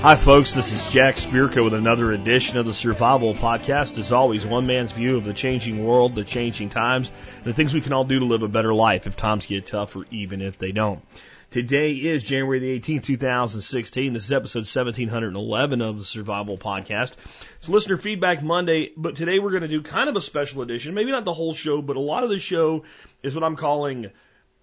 Hi, folks. This is Jack Spirko with another edition of the Survival Podcast. As always, one man's view of the changing world, the changing times, and the things we can all do to live a better life if times get tough or even if they don't. Today is January the 18th, 2016. This is episode 1711 of the Survival Podcast. It's Listener Feedback Monday, but today we're going to do kind of a special edition. Maybe not the whole show, but a lot of the show is what I'm calling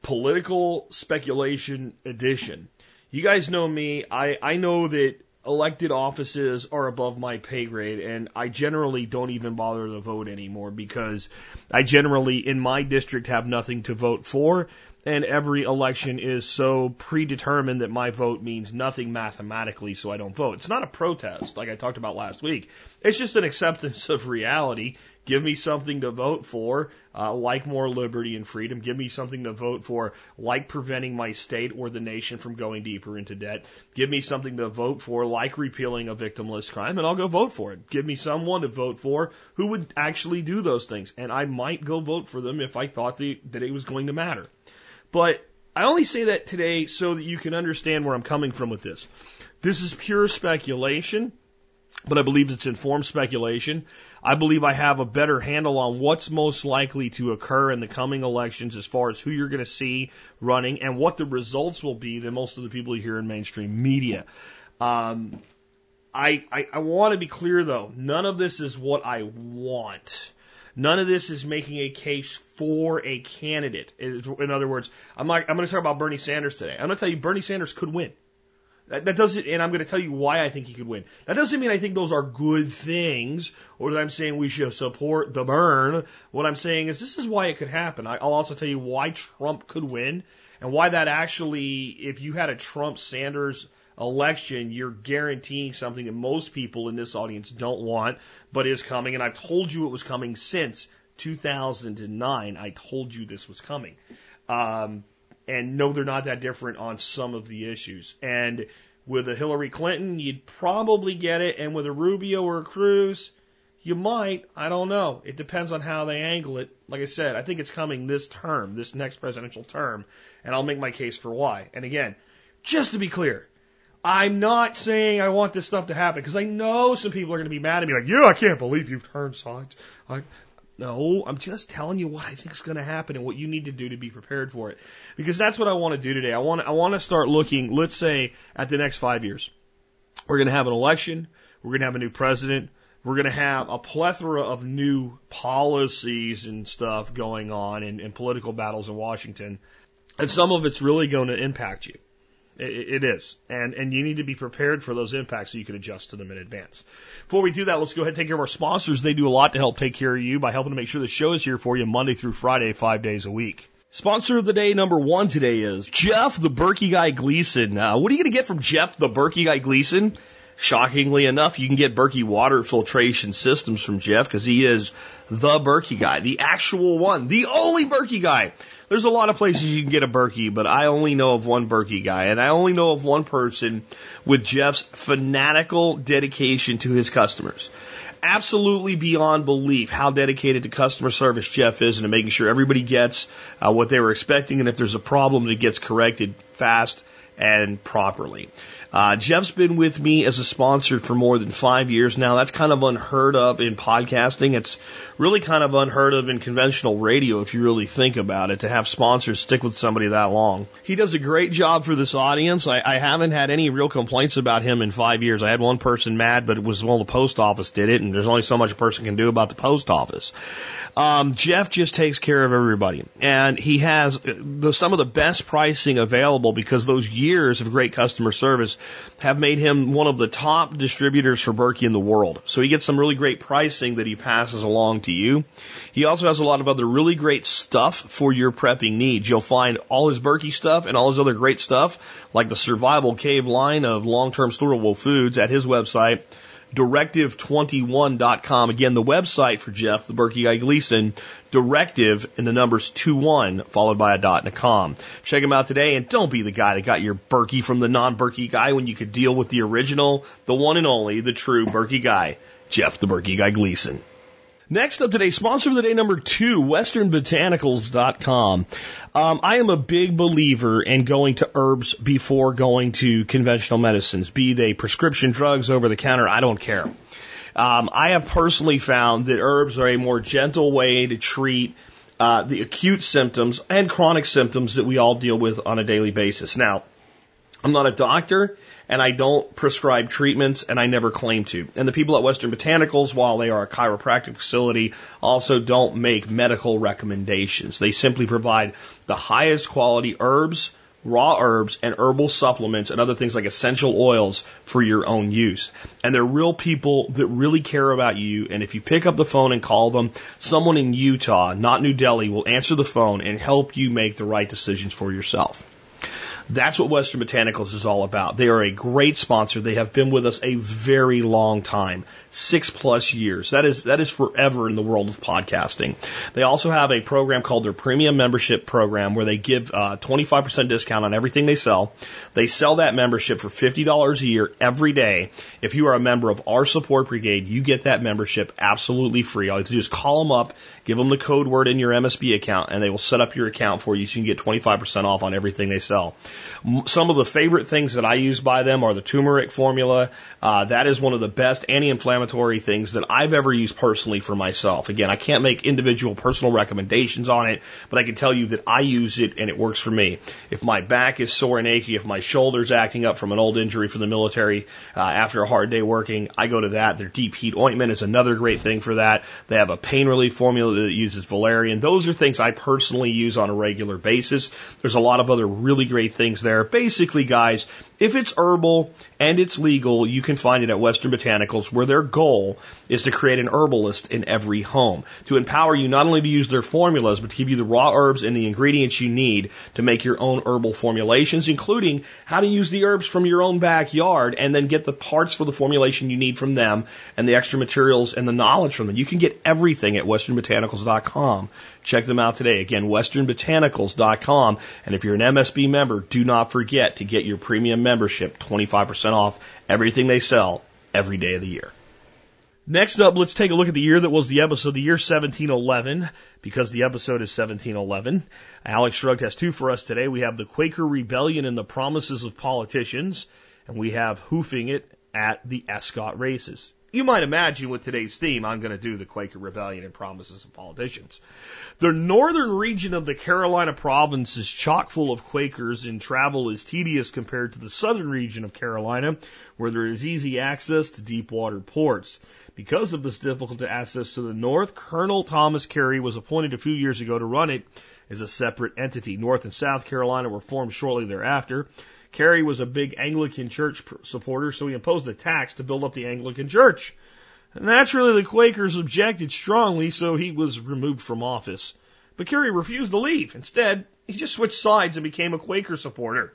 Political Speculation Edition. You guys know me. I know that elected offices are above my pay grade, and I generally don't even bother to vote anymore because I generally, in my district, have nothing to vote for. And every election is so predetermined that my vote means nothing mathematically, so I don't vote. It's not a protest, like I talked about last week. It's just an acceptance of reality. Give me something to vote for, like more liberty and freedom. Give me something to vote for, like preventing my state or the nation from going deeper into debt. Give me something to vote for, like repealing a victimless crime, and I'll go vote for it. Give me someone to vote for who would actually do those things, and I might go vote for them if I thought that it was going to matter. But I only say that today so that you can understand where I'm coming from with this. This is pure speculation, but I believe it's informed speculation. I believe I have a better handle on what's most likely to occur in the coming elections as far as who you're going to see running and what the results will be than most of the people you hear in mainstream media. I want to be clear, though. None of this is what I want. None of this is making a case for a candidate. In other words, I'm going to talk about Bernie Sanders today. I'm going to tell you Bernie Sanders could win. That doesn't, and I'm going to tell you why I think he could win. That doesn't mean I think those are good things, or that I'm saying we should support the burn. What I'm saying is this is why it could happen. I'll also tell you why Trump could win, and why that actually, if you had a Trump-Sanders election, you're guaranteeing something that most people in this audience don't want, but is coming. And I've told you it was coming since 2009. I told you this was coming. And no, they're not that different on some of the issues. And with a Hillary Clinton, you'd probably get it. And with a Rubio or a Cruz, you might. I don't know. It depends on how they angle it. Like I said, I think it's coming this term, this next presidential term. And I'll make my case for why. And again, just to be clear, I'm not saying I want this stuff to happen because I know some people are going to be mad at me like, yeah, I can't believe you've turned sides. No, I'm just telling you what I think is going to happen and what you need to do to be prepared for it, because that's what I want to do today. I want to start looking, let's say, at the next 5 years. We're going to have an election. We're going to have a new president. We're going to have a plethora of new policies and stuff going on and political battles in Washington, and some of it's really going to impact you. It is. And you need to be prepared for those impacts so you can adjust to them in advance. Before we do that, let's go ahead and take care of our sponsors. They do a lot to help take care of you by helping to make sure the show is here for you Monday through Friday, 5 days a week. Sponsor of the day number one today is Jeff the Berkey Guy Gleason. What are you going to get from Jeff the Berkey Guy Gleason? Shockingly enough, you can get Berkey water filtration systems from Jeff because he is the Berkey guy, the actual one, the only Berkey guy. There's a lot of places you can get a Berkey, but I only know of one Berkey guy, and I only know of one person with Jeff's fanatical dedication to his customers. Absolutely beyond belief how dedicated to customer service Jeff is and to making sure everybody gets what they were expecting, and if there's a problem, it gets corrected fast and properly. Jeff's been with me as a sponsor for more than 5 years now. That's kind of unheard of in podcasting. It's really kind of unheard of in conventional radio if you really think about it, to have sponsors stick with somebody that long. He does a great job for this audience. I haven't had any real complaints about him in 5 years. I had one person mad, but it was, well, the post office did it, and there's only so much a person can do about the post office. Jeff just takes care of everybody, and he has some of the best pricing available because those years of great customer service have made him one of the top distributors for Berkey in the world. So he gets some really great pricing that he passes along to you. He also has a lot of other really great stuff for your prepping needs. You'll find all his Berkey stuff and all his other great stuff, like the Survival Cave line of long-term storable foods, at his website, Directive21.com. Again, the website for Jeff, the Berkey Guy Gleason, Directive, and the numbers 21, followed by a dot and a com. Check him out today, and don't be the guy that got your Berkey from the non-Berkey guy when you could deal with the original, the one and only, the true Berkey guy, Jeff, the Berkey Guy Gleason. Next up today, sponsor of the day number 2, WesternBotanicals.com. I am a big believer in going to herbs before going to conventional medicines, be they prescription drugs, over-the-counter, I don't care. I have personally found that herbs are a more gentle way to treat the acute symptoms and chronic symptoms that we all deal with on a daily basis. Now, I'm not a doctor, and I don't prescribe treatments, and I never claim to. And the people at Western Botanicals, while they are a chiropractic facility, also don't make medical recommendations. They simply provide the highest quality herbs, raw herbs, and herbal supplements and other things like essential oils for your own use. And they're real people that really care about you, and if you pick up the phone and call them, someone in Utah, not New Delhi, will answer the phone and help you make the right decisions for yourself. That's what Western Botanicals is all about. They are a great sponsor. They have been with us a very long time, 6+ years. That is forever in the world of podcasting. They also have a program called their Premium Membership Program where they give a 25% discount on everything they sell. They sell that membership for $50 a year every day. If you are a member of our support brigade, you get that membership absolutely free. All you have to do is call them up, give them the code word in your MSB account, and they will set up your account for you so you can get 25% off on everything they sell. Some of the favorite things that I use by them are the turmeric formula. That is one of the best anti-inflammatory things that I've ever used personally for myself. Again, I can't make individual personal recommendations on it, but I can tell you that I use it and it works for me. If my back is sore and achy, if my shoulder's acting up from an old injury from the military after a hard day working, I go to that. Their deep heat ointment is another great thing for that. They have a pain relief formula that uses valerian. Those are things I personally use on a regular basis. There's a lot of other really great things there. Basically, guys, if it's herbal and it's legal, you can find it at Western Botanicals, where their goal is to create an herbalist in every home, to empower you not only to use their formulas, but to give you the raw herbs and the ingredients you need to make your own herbal formulations, including how to use the herbs from your own backyard and then get the parts for the formulation you need from them and the extra materials and the knowledge from them. You can get everything at westernbotanicals.com. Check them out today. Again, westernbotanicals.com. And if you're an MSB member, do not forget to get your premium membership, 25% off everything they sell every day of the year. Next up, let's take a look at the year that was the episode, the year 1711, because the episode is 1711. Alex Shrugged has 2 for us today. We have the Quaker Rebellion and the Promises of Politicians, and we have Hoofing It at the Ascot Races. You might imagine with today's theme, I'm going to do the Quaker Rebellion and Promises of Politicians. The northern region of the Carolina province is chock full of Quakers, and travel is tedious compared to the southern region of Carolina, where there is easy access to deep water ports. Because of this difficult access to the north, Colonel Thomas Carey was appointed a few years ago to run it as a separate entity. North and South Carolina were formed shortly thereafter. Carey was a big Anglican church supporter, so he imposed a tax to build up the Anglican church. Naturally, the Quakers objected strongly, so he was removed from office. But Carey refused to leave. Instead, he just switched sides and became a Quaker supporter.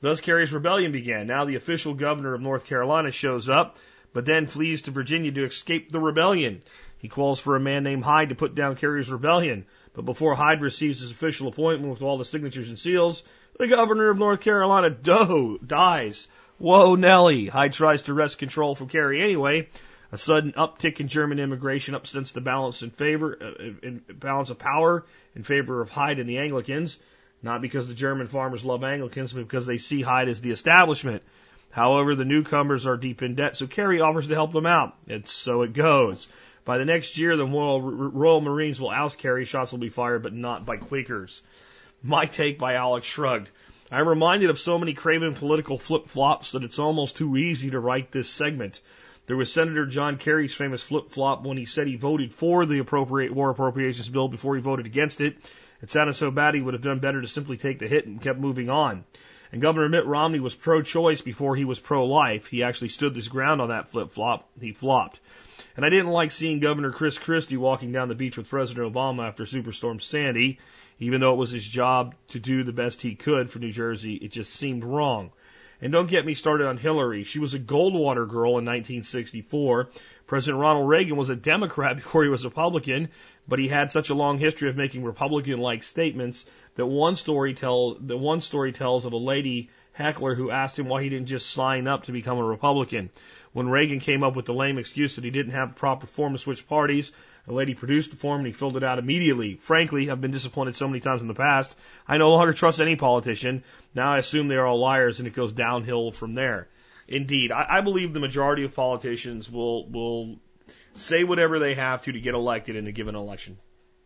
Thus, Carey's rebellion began. Now the official governor of North Carolina shows up, but then flees to Virginia to escape the rebellion. He calls for a man named Hyde to put down Carey's rebellion. But before Hyde receives his official appointment with all the signatures and seals, the governor of North Carolina dies. Whoa, Nelly. Hyde tries to wrest control from Carey anyway. A sudden uptick in German immigration upsets the balance of power in favor of Hyde and the Anglicans, not because the German farmers love Anglicans, but because they see Hyde as the establishment. However, the newcomers are deep in debt, so Carey offers to help them out. And so it goes. By the next year, the Royal Marines will oust Carey. Shots will be fired, but not by Quakers. My take by Alex Shrugged. I'm reminded of so many craven political flip-flops that it's almost too easy to write this segment. There was Senator John Kerry's famous flip-flop when he said he voted for the war appropriations bill before he voted against it. It sounded so bad he would have done better to simply take the hit and kept moving on. And Governor Mitt Romney was pro-choice before he was pro-life. He actually stood his ground on that flip-flop. He flopped. And I didn't like seeing Governor Chris Christie walking down the beach with President Obama after Superstorm Sandy. Even though it was his job to do the best he could for New Jersey, it just seemed wrong. And don't get me started on Hillary. She was a Goldwater girl in 1964. President Ronald Reagan was a Democrat before he was a Republican, but he had such a long history of making Republican-like statements that one story tells of a lady heckler who asked him why he didn't just sign up to become a Republican. When Reagan came up with the lame excuse that he didn't have a proper form to switch parties, a lady produced the form and he filled it out immediately. Frankly, I've been disappointed so many times in the past. I no longer trust any politician. Now I assume they are all liars and it goes downhill from there. Indeed, I believe the majority of politicians will say whatever they have to get elected in a given election.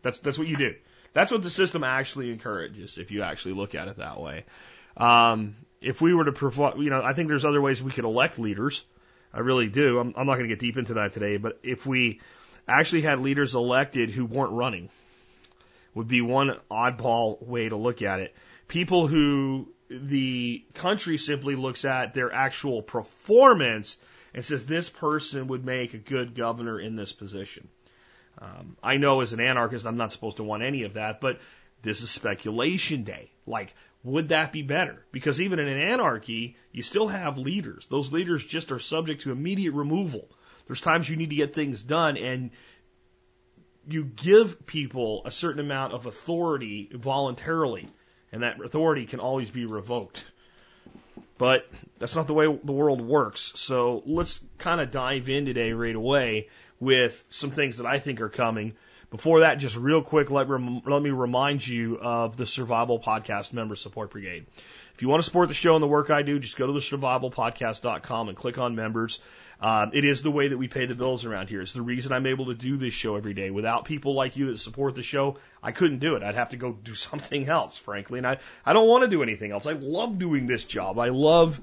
That's what you do. That's what the system actually encourages, if you actually look at it that way. If we were to provide, I think there's other ways we could elect leaders. I really do. I'm not going to get deep into that today, but if we actually had leaders elected who weren't running, would be one oddball way to look at it. People who the country simply looks at their actual performance and says, this person would make a good governor in this position. I know as an anarchist, I'm not supposed to want any of that, but this is speculation day. Like, would that be better? Because even in an anarchy, you still have leaders. Those leaders just are subject to immediate removal. There's times you need to get things done, and you give people a certain amount of authority voluntarily, and that authority can always be revoked. But that's not the way the world works. So let's kind of dive in today right away with some things that I think are coming. Before that, just real quick, let me remind you of the Survival Podcast Member Support Brigade. If you want to support the show and the work I do, just go to the survivalpodcast.com and click on members. It is the way that we pay the bills around here. It's the reason I'm able to do this show every day. Without people like you that support the show, I couldn't do it. I'd have to go do something else, frankly. And I don't want to do anything else. I love doing this job. I love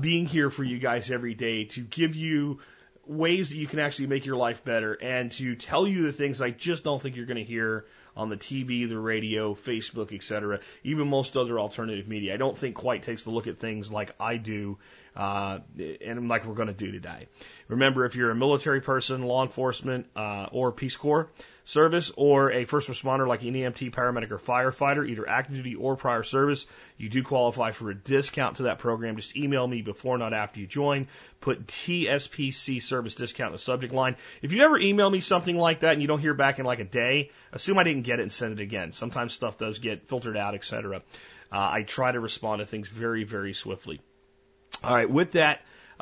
being here for you guys every day to give you ways that you can actually make your life better and to tell you the things I just don't think you're going to hear on the TV, the radio, Facebook, etc., even most other alternative media. I don't think quite takes a look at things like I do and like we're going to do today. Remember, if you're a military person, law enforcement, or Peace Corps service, or a first responder like an EMT, paramedic, or firefighter, either active duty or prior service, you do qualify for a discount to that program. Just email me before, not after you join. Put TSPC service discount in the subject line. If you ever email me something like that and you don't hear back in like a day, assume I didn't get it and send it again. Sometimes stuff does get filtered out, etc. I try to respond to things very, very swiftly. All right, with that,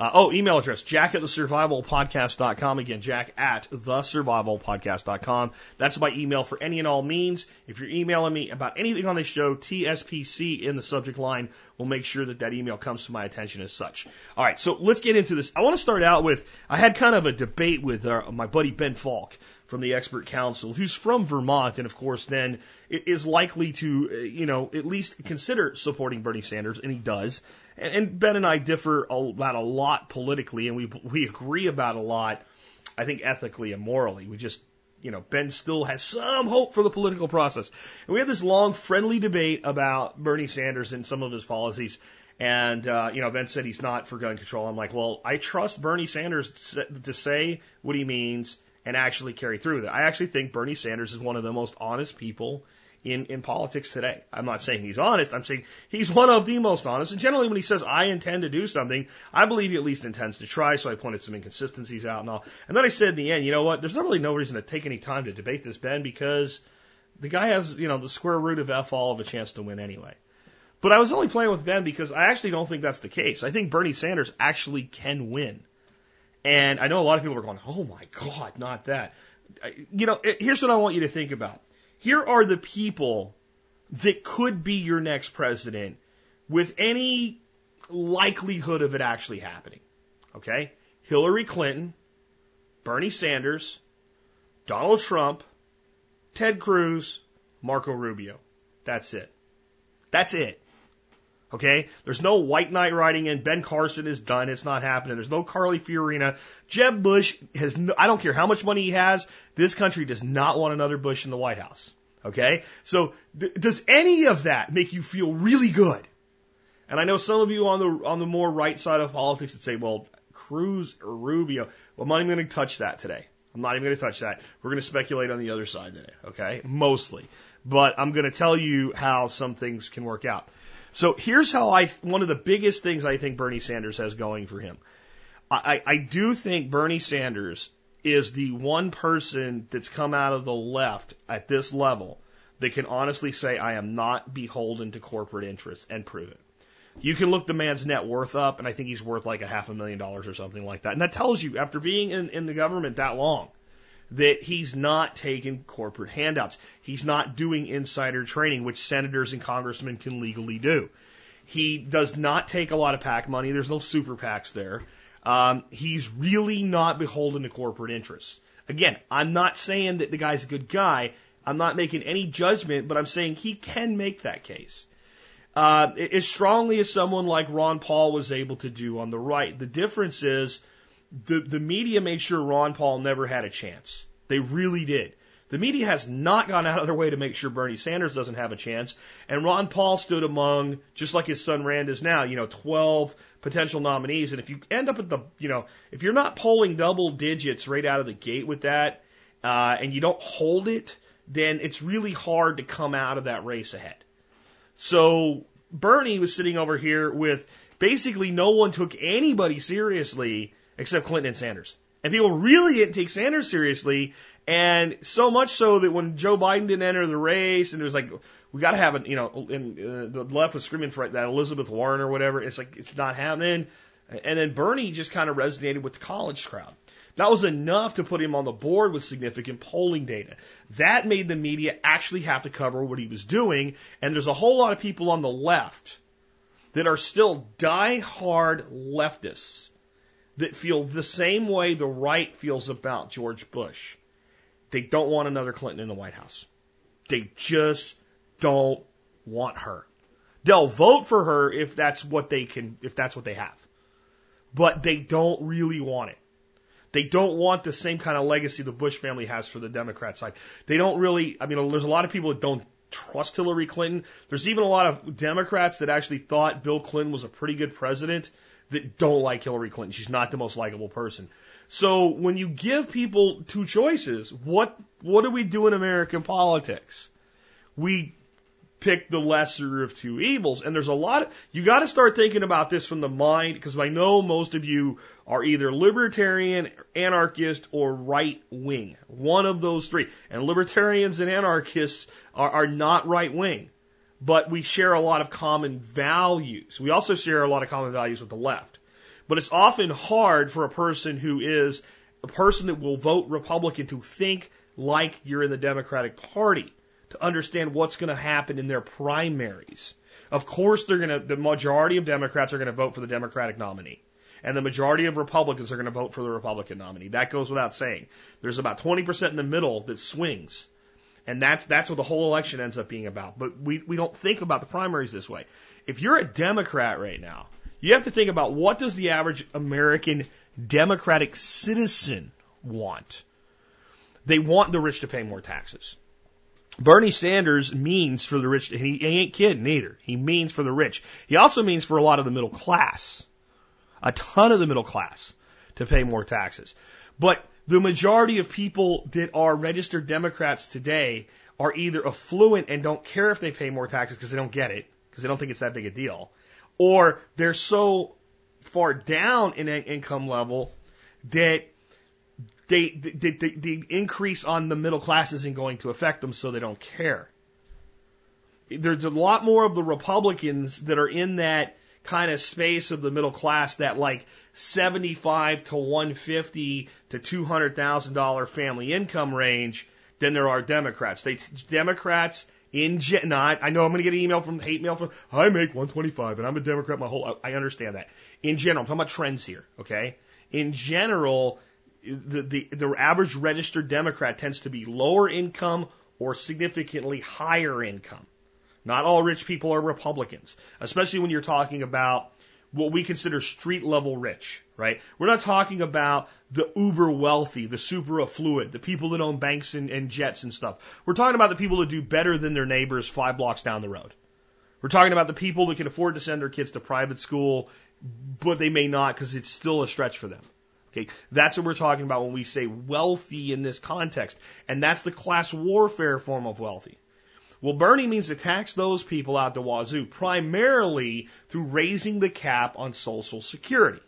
email address, jack@thesurvivalpodcast.com. Again, jack@thesurvivalpodcast.com. That's my email for any and all means. If you're emailing me about anything on this show, TSPC in the subject line will make sure that that email comes to my attention as such. All right, so let's get into this. I want to start out with, I had kind of a debate with my buddy Ben Falk from the Expert Council, who's from Vermont and, of course, then is likely to, at least consider supporting Bernie Sanders, and he does. And Ben and I differ about a lot politically, and we agree about a lot, I think, ethically and morally. We just, Ben still has some hope for the political process. And we had this long, friendly debate about Bernie Sanders and some of his policies. And, Ben said he's not for gun control. I'm like, well, I trust Bernie Sanders to say what he means and actually carry through that. I actually think Bernie Sanders is one of the most honest people in politics today. I'm not saying he's honest. I'm saying he's one of the most honest. And generally when he says, I intend to do something, I believe he at least intends to try. So I pointed some inconsistencies out and all. And then I said in the end, you know what? There's not really no reason to take any time to debate this, Ben, because the guy has, the square root of F all of a chance to win anyway. But I was only playing with Ben because I actually don't think that's the case. I think Bernie Sanders actually can win. And I know a lot of people are going, oh my God, not that. Here's what I want you to think about. Here are the people that could be your next president with any likelihood of it actually happening. Okay? Hillary Clinton, Bernie Sanders, Donald Trump, Ted Cruz, Marco Rubio. That's it. That's it. Okay? There's no white knight riding in. Ben Carson is done. It's not happening. There's no Carly Fiorina. Jeb Bush has no, I don't care how much money he has. This country does not want another Bush in the White House. Okay? So does any of that make you feel really good? And I know some of you on the more right side of politics that say, well, Cruz or Rubio. Well, I'm not even going to touch that today. I'm not even going to touch that. We're going to speculate on the other side today. Okay? Mostly. But I'm going to tell you how some things can work out. So here's how one of the biggest things I think Bernie Sanders has going for him. I do think Bernie Sanders is the one person that's come out of the left at this level that can honestly say, I am not beholden to corporate interests, and prove it. You can look the man's net worth up, and I think he's worth like $500,000 or something like that. And that tells you, after being in the government that long, that he's not taking corporate handouts. He's not doing insider trading, which senators and congressmen can legally do. He does not take a lot of PAC money. There's no super PACs there. He's really not beholden to corporate interests. Again, I'm not saying that the guy's a good guy. I'm not making any judgment, but I'm saying he can make that case. As strongly as someone like Ron Paul was able to do on the right. The difference is the media made sure Ron Paul never had a chance. They really did. The media has not gone out of their way to make sure Bernie Sanders doesn't have a chance. And Ron Paul stood among, just like his son Rand is now, 12 potential nominees. And if you end up at if you're not polling double digits right out of the gate with that, and you don't hold it, then it's really hard to come out of that race ahead. So Bernie was sitting over here with basically no one took anybody seriously except Clinton and Sanders. And people really didn't take Sanders seriously, and so much so that when Joe Biden didn't enter the race, and it was like, we got to have the left was screaming for that Elizabeth Warren or whatever. It's like, it's not happening. And then Bernie just kind of resonated with the college crowd. That was enough to put him on the board with significant polling data. That made the media actually have to cover what he was doing, and there's a whole lot of people on the left that are still die-hard leftists that feel the same way the right feels about George Bush. They don't want another Clinton in the White House. They just don't want her. They'll vote for her if that's what they can, if that's what they have. But they don't really want it. They don't want the same kind of legacy the Bush family has for the Democrat side. They don't really, there's a lot of people that don't trust Hillary Clinton. There's even a lot of Democrats that actually thought Bill Clinton was a pretty good president that don't like Hillary Clinton. She's not the most likable person. So when you give people two choices, what do we do in American politics? We pick the lesser of two evils. And there's a lot of, you got to start thinking about this from the mind, because I know most of you are either libertarian, anarchist, or right wing. One of those three. And libertarians and anarchists are not right wing, but we share a lot of common values. We also share a lot of common values with the left. But it's often hard for a person who is a person that will vote Republican to think like you're in the Democratic Party, to understand what's going to happen in their primaries. Of course, the majority of Democrats are going to vote for the Democratic nominee. And the majority of Republicans are going to vote for the Republican nominee. That goes without saying. There's about 20% in the middle that swings. And that's what the whole election ends up being about. But we don't think about the primaries this way. If you're a Democrat right now, you have to think about, what does the average American Democratic citizen want? They want the rich to pay more taxes. Bernie Sanders means for the rich, and he ain't kidding either. He means for the rich. He also means for a lot of the middle class, a ton of the middle class, to pay more taxes. But the majority of people that are registered Democrats today are either affluent and don't care if they pay more taxes because they don't get it, because they don't think it's that big a deal, or they're so far down in an income level that the increase on the middle class isn't going to affect them, so they don't care. There's a lot more of the Republicans that are in that kind of space of the middle class, that like $75,000 to $150,000 to $200,000 family income range, than there are Democrats. Democrats in not, I know I'm going to get an email from hate mail from, I make 125 and I'm a Democrat my whole. I understand that. In general, I'm talking about trends here. Okay, in general. The average registered Democrat tends to be lower income or significantly higher income. Not all rich people are Republicans, especially when you're talking about what we consider street level rich, right? We're not talking about the uber wealthy, the super affluent, the people that own banks and jets and stuff. We're talking about the people that do better than their neighbors 5 blocks down the road. We're talking about the people that can afford to send their kids to private school, but they may not because it's still a stretch for them. Okay, that's what we're talking about when we say wealthy in this context. And that's the class warfare form of wealthy. Well, Bernie means to tax those people out the wazoo, primarily through raising the cap on Social Security.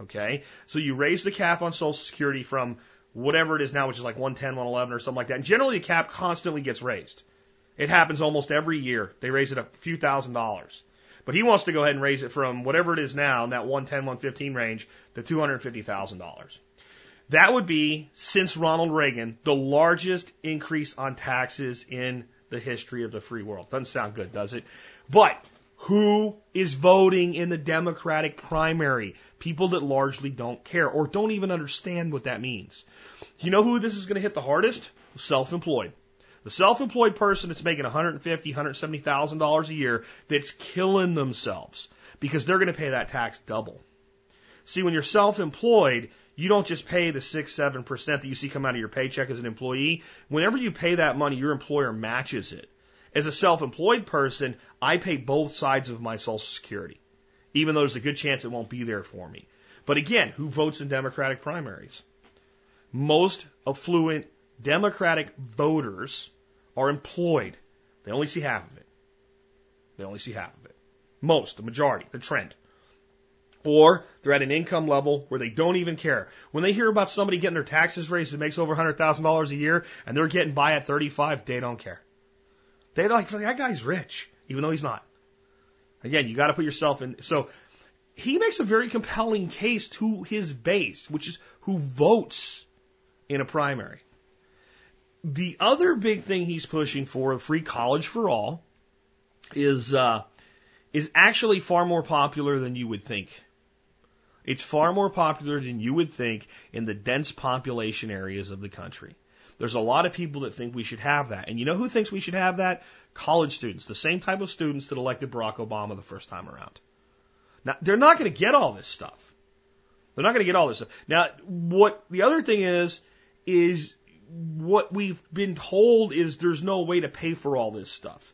Okay, so you raise the cap on Social Security from whatever it is now, which is like 110, 111 or something like that. And generally, the cap constantly gets raised. It happens almost every year. They raise it a few $1,000s. But he wants to go ahead and raise it from whatever it is now in that 110, 115 range to $250,000. That would be, since Ronald Reagan, the largest increase on taxes in the history of the free world. Doesn't sound good, does it? But who is voting in the Democratic primary? People that largely don't care or don't even understand what that means. You know who this is going to hit the hardest? The self-employed. The self-employed person that's making $150,000, $170,000 a year that's killing themselves because they're going to pay that tax double. See, when you're self-employed, you don't just pay the 6, 7% that you see come out of your paycheck as an employee. Whenever you pay that money, your employer matches it. As a self-employed person, I pay both sides of my Social Security, even though there's a good chance it won't be there for me. But again, who votes in Democratic primaries? Most affluent Democratic voters are employed. They only see half of it. Most, the majority, the trend. Or they're at an income level where they don't even care. When they hear about somebody getting their taxes raised that makes over $100,000 a year and they're getting by at 35, they don't care. They're like, that guy's rich, even though he's not. Again, you got to put yourself in. So he makes a very compelling case to his base, which is who votes in a primary. The other big thing he's pushing for, free college for all, is actually far more popular than you would think. It's far more popular than you would think in the dense population areas of the country. There's a lot of people that think we should have that. And you know who thinks we should have that? College students, the same type of students that elected Barack Obama the first time around. Now, they're not going to get all this stuff. Now, what the other thing is what we've been told is there's no way to pay for all this stuff.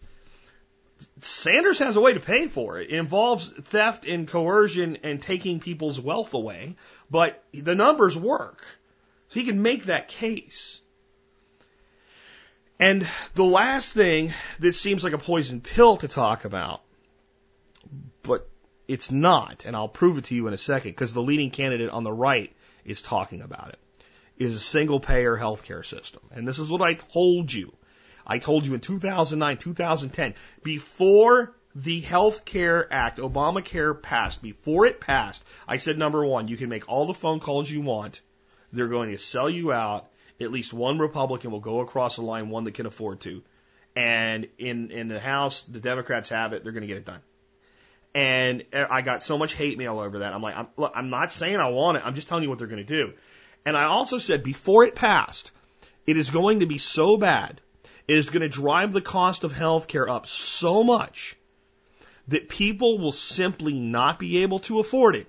Sanders has a way to pay for it. It involves theft and coercion and taking people's wealth away, but the numbers work. So he can make that case. And the last thing that seems like a poison pill to talk about, but it's not, and I'll prove it to you in a second, because the leading candidate on the right is talking about it, is a single-payer healthcare system. And this is what I told you. I told you in 2009, 2010, before the Healthcare Act, Obamacare passed, before it passed, I said, number one, you can make all the phone calls you want. They're going to sell you out. At least one Republican will go across the line, one that can afford to. And in the House, the Democrats have it. They're going to get it done. And I got so much hate mail over that. I'm like, look, I'm not saying I want it. I'm just telling you what they're going to do. And I also said before it passed, it is going to be so bad, it is going to drive the cost of healthcare up so much that people will simply not be able to afford it.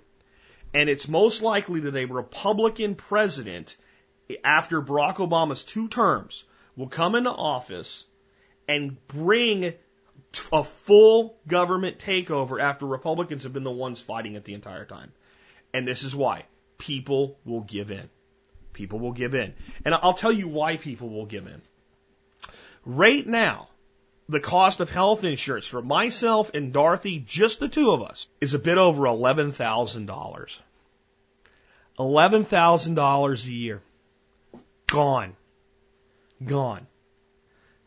And it's most likely that a Republican president, after Barack Obama's two terms, will come into office and bring a full government takeover after Republicans have been the ones fighting it the entire time. And this is why. People will give in. People will give in. And I'll tell you why people will give in. Right now, the cost of health insurance for myself and Dorothy, just the two of us, is a bit over $11,000. $11,000 a year. Gone. We'll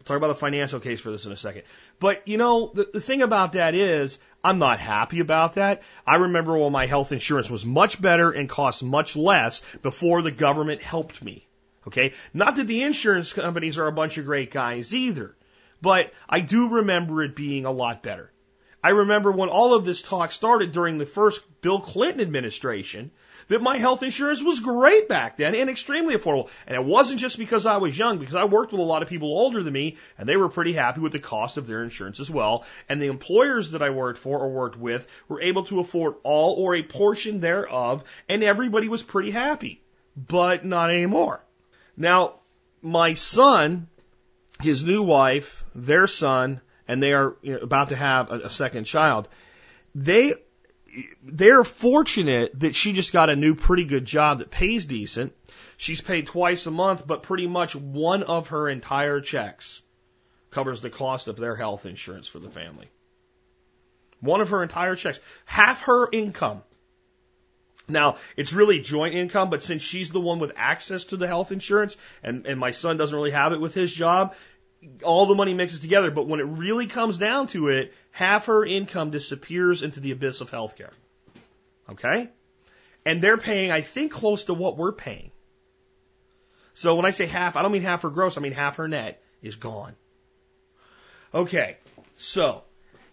talk about the financial case for this in a second. But, you know, the thing about that is, I'm not happy about that. I remember when my health insurance was much better and cost much less before the government helped me. Okay? Not that the insurance companies are a bunch of great guys either, but I do remember it being a lot better. I remember when all of this talk started during the first Bill Clinton administration, that my health insurance was great back then and extremely affordable. And it wasn't just because I was young, because I worked with a lot of people older than me, and they were pretty happy with the cost of their insurance as well. And the employers that I worked for or worked with were able to afford all or a portion thereof, and everybody was pretty happy. But not anymore. Now, my son, his new wife, their son, and they are about to have a second child, they're fortunate that she just got a new pretty good job that pays decent. She's paid twice a month, but pretty much one of her entire checks covers the cost of their health insurance for the family. One of her entire checks. Half her income. Now, it's really joint income, but since she's the one with access to the health insurance, and my son doesn't really have it with his job, all the money mixes together, but when it really comes down to it, half her income disappears into the abyss of healthcare. Okay? And they're paying, I think, close to what we're paying. So when I say half, I don't mean half her gross, I mean half her net is gone. Okay, so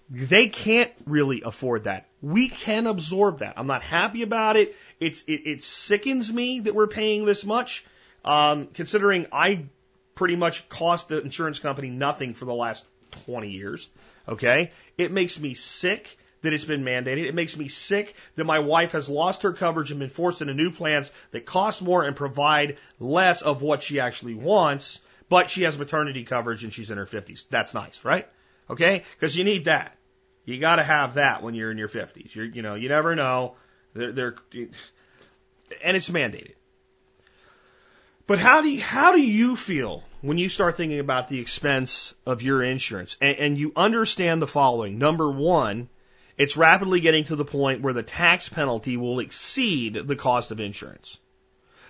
they can't really afford that. We can absorb that. I'm not happy about it. It sickens me that we're paying this much, considering I pretty much cost the insurance company nothing for the last 20 years. Okay? It makes me sick that it's been mandated. It makes me sick that my wife has lost her coverage and been forced into new plans that cost more and provide less of what she actually wants, but she has maternity coverage and she's in her 50s. That's nice, right? Okay? Because you need that. You got to have that when you're in your 50s. You never know. And it's mandated. But how do you feel when you start thinking about the expense of your insurance and you understand the following? Number one, it's rapidly getting to the point where the tax penalty will exceed the cost of insurance.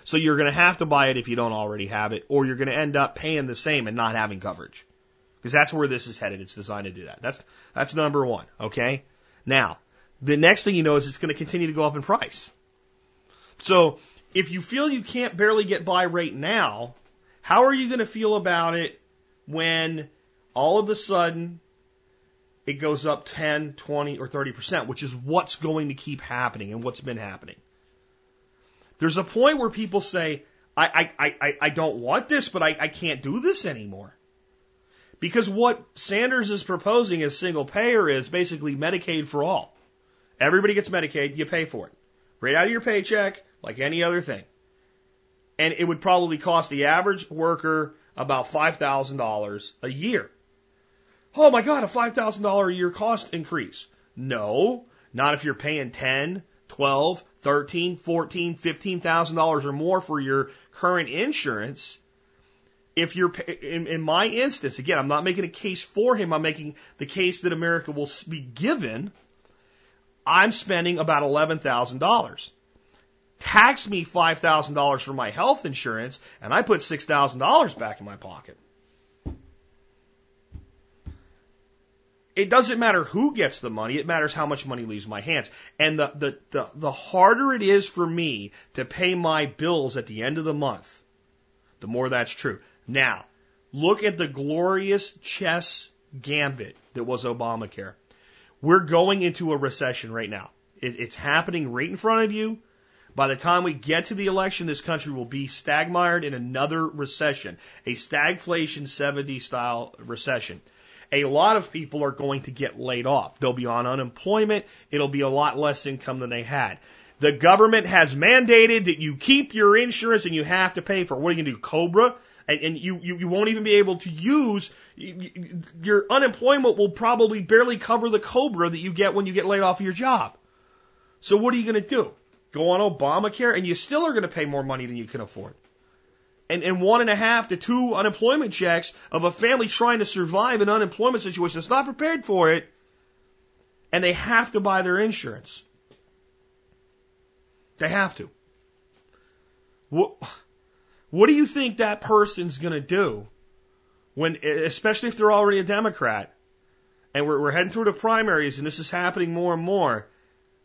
So you're going to have to buy it if you don't already have it, or you're going to end up paying the same and not having coverage. Because that's where this is headed. It's designed to do that. That's number one, okay? Now, the next thing you know is it's going to continue to go up in price. So if you feel you can't barely get by right now, how are you going to feel about it when all of a sudden it goes up 10, 20, or 30%, which is what's going to keep happening and what's been happening? There's a point where people say, I don't want this, but I can't do this anymore. Because what Sanders is proposing as single payer is basically Medicaid for all. Everybody gets Medicaid, you pay for it. Right out of your paycheck, like any other thing. And it would probably cost the average worker about $5,000 a year. Oh my God, a $5,000 a year cost increase. No, not if you're paying $10, $12, $13, $14, $15,000 or more for your current insurance. If you're, in my instance, again, I'm not making a case for him, I'm making the case that America will be given. I'm spending about $11,000. Tax me $5,000 for my health insurance, and I put $6,000 back in my pocket. It doesn't matter who gets the money, it matters how much money leaves my hands. And the harder it is for me to pay my bills at the end of the month, the more that's true. Now, look at the glorious chess gambit that was Obamacare. We're going into a recession right now. It's happening right in front of you. By the time we get to the election, this country will be stagmired in another recession, a stagflation 70s style recession. A lot of people are going to get laid off. They'll be on unemployment. It'll be a lot less income than they had. The government has mandated that you keep your insurance and you have to pay for it. What are you going to do, COBRA? And you won't even be able to use, your unemployment will probably barely cover the COBRA that you get when you get laid off of your job. So what are you going to do? Go on Obamacare and you still are going to pay more money than you can afford. And 1.5 to 2 unemployment checks of a family trying to survive an unemployment situation that's not prepared for it, and they have to buy their insurance. They have to. What do you think that person's going to do when, especially if they're already a Democrat, and we're heading through the primaries and this is happening more and more,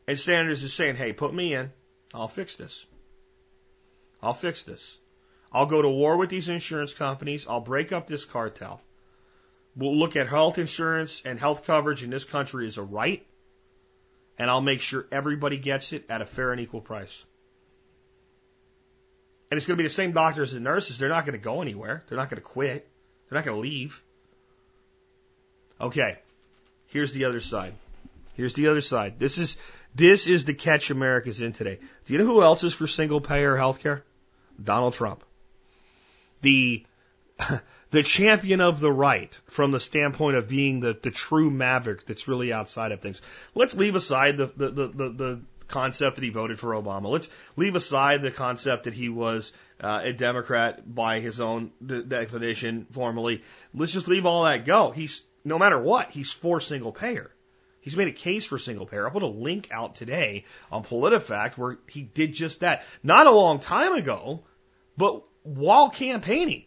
and Sanders is saying, hey, put me in, I'll fix this. I'll go to war with these insurance companies. I'll break up this cartel. We'll look at health insurance and health coverage in this country as a right, and I'll make sure everybody gets it at a fair and equal price. And it's going to be the same doctors and nurses. They're not going to go anywhere. They're not going to quit. They're not going to leave. Okay, here's the other side. This is the catch America's in today. Do you know who else is for single-payer health care? Donald Trump, the champion of the right from the standpoint of being the true maverick that's really outside of things. Let's leave aside the concept that he voted for Obama. Let's leave aside the concept that he was a Democrat by his own definition formally. Let's just leave all that go. He's, no matter what, he's for single payer. He's made a case for single payer. I put a link out today on PolitiFact where he did just that. Not a long time ago, but while campaigning.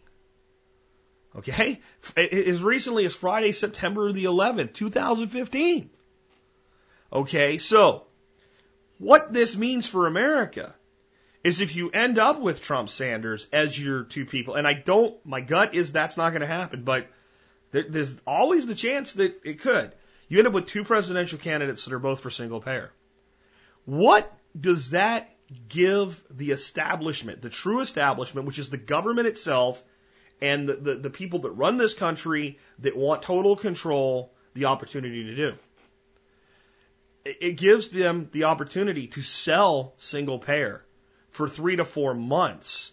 Okay? As recently as Friday, September the 11th, 2015. Okay, so what this means for America is if you end up with Trump Sanders as your two people, and I don't, my gut is that's not going to happen, but there's always the chance that it could. You end up with two presidential candidates that are both for single payer. What does that give the establishment, the true establishment, which is the government itself and the people that run this country that want total control, the opportunity to do? It gives them the opportunity to sell single payer for 3 to 4 months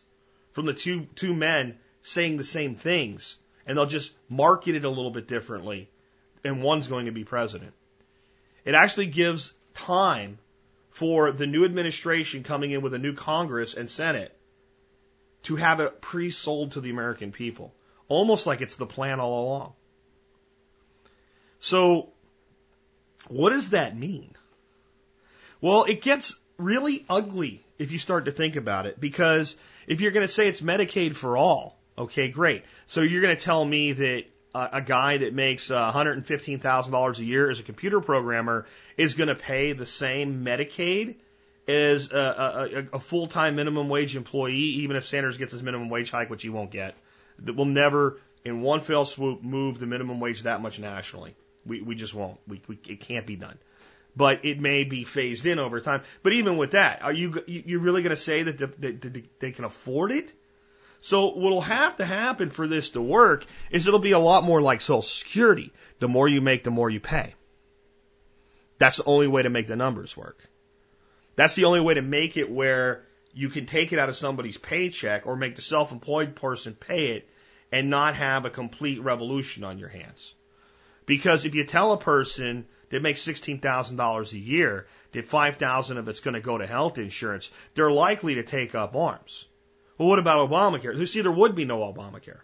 from the two men saying the same things, and they'll just market it a little bit differently, and one's going to be president. It actually gives time for the new administration coming in with a new Congress and Senate to have it pre-sold to the American people, almost like it's the plan all along. So what does that mean? Well, it gets really ugly if you start to think about it, because if you're going to say it's Medicaid for all, okay, great. So you're going to tell me that a guy that makes $115,000 a year as a computer programmer is going to pay the same Medicaid as a full-time minimum wage employee, even if Sanders gets his minimum wage hike, which he won't get. That will never, in one fell swoop, move the minimum wage that much nationally. We just won't. It can't be done. But it may be phased in over time. But even with that, are you really going to say that they can afford it? So what'll have to happen for this to work is it'll be a lot more like Social Security. The more you make, the more you pay. That's the only way to make the numbers work. That's the only way to make it where you can take it out of somebody's paycheck or make the self-employed person pay it and not have a complete revolution on your hands. Because if you tell a person that makes $16,000 a year that $5,000 of it's going to go to health insurance, they're likely to take up arms. Well, what about Obamacare? You see, there would be no Obamacare.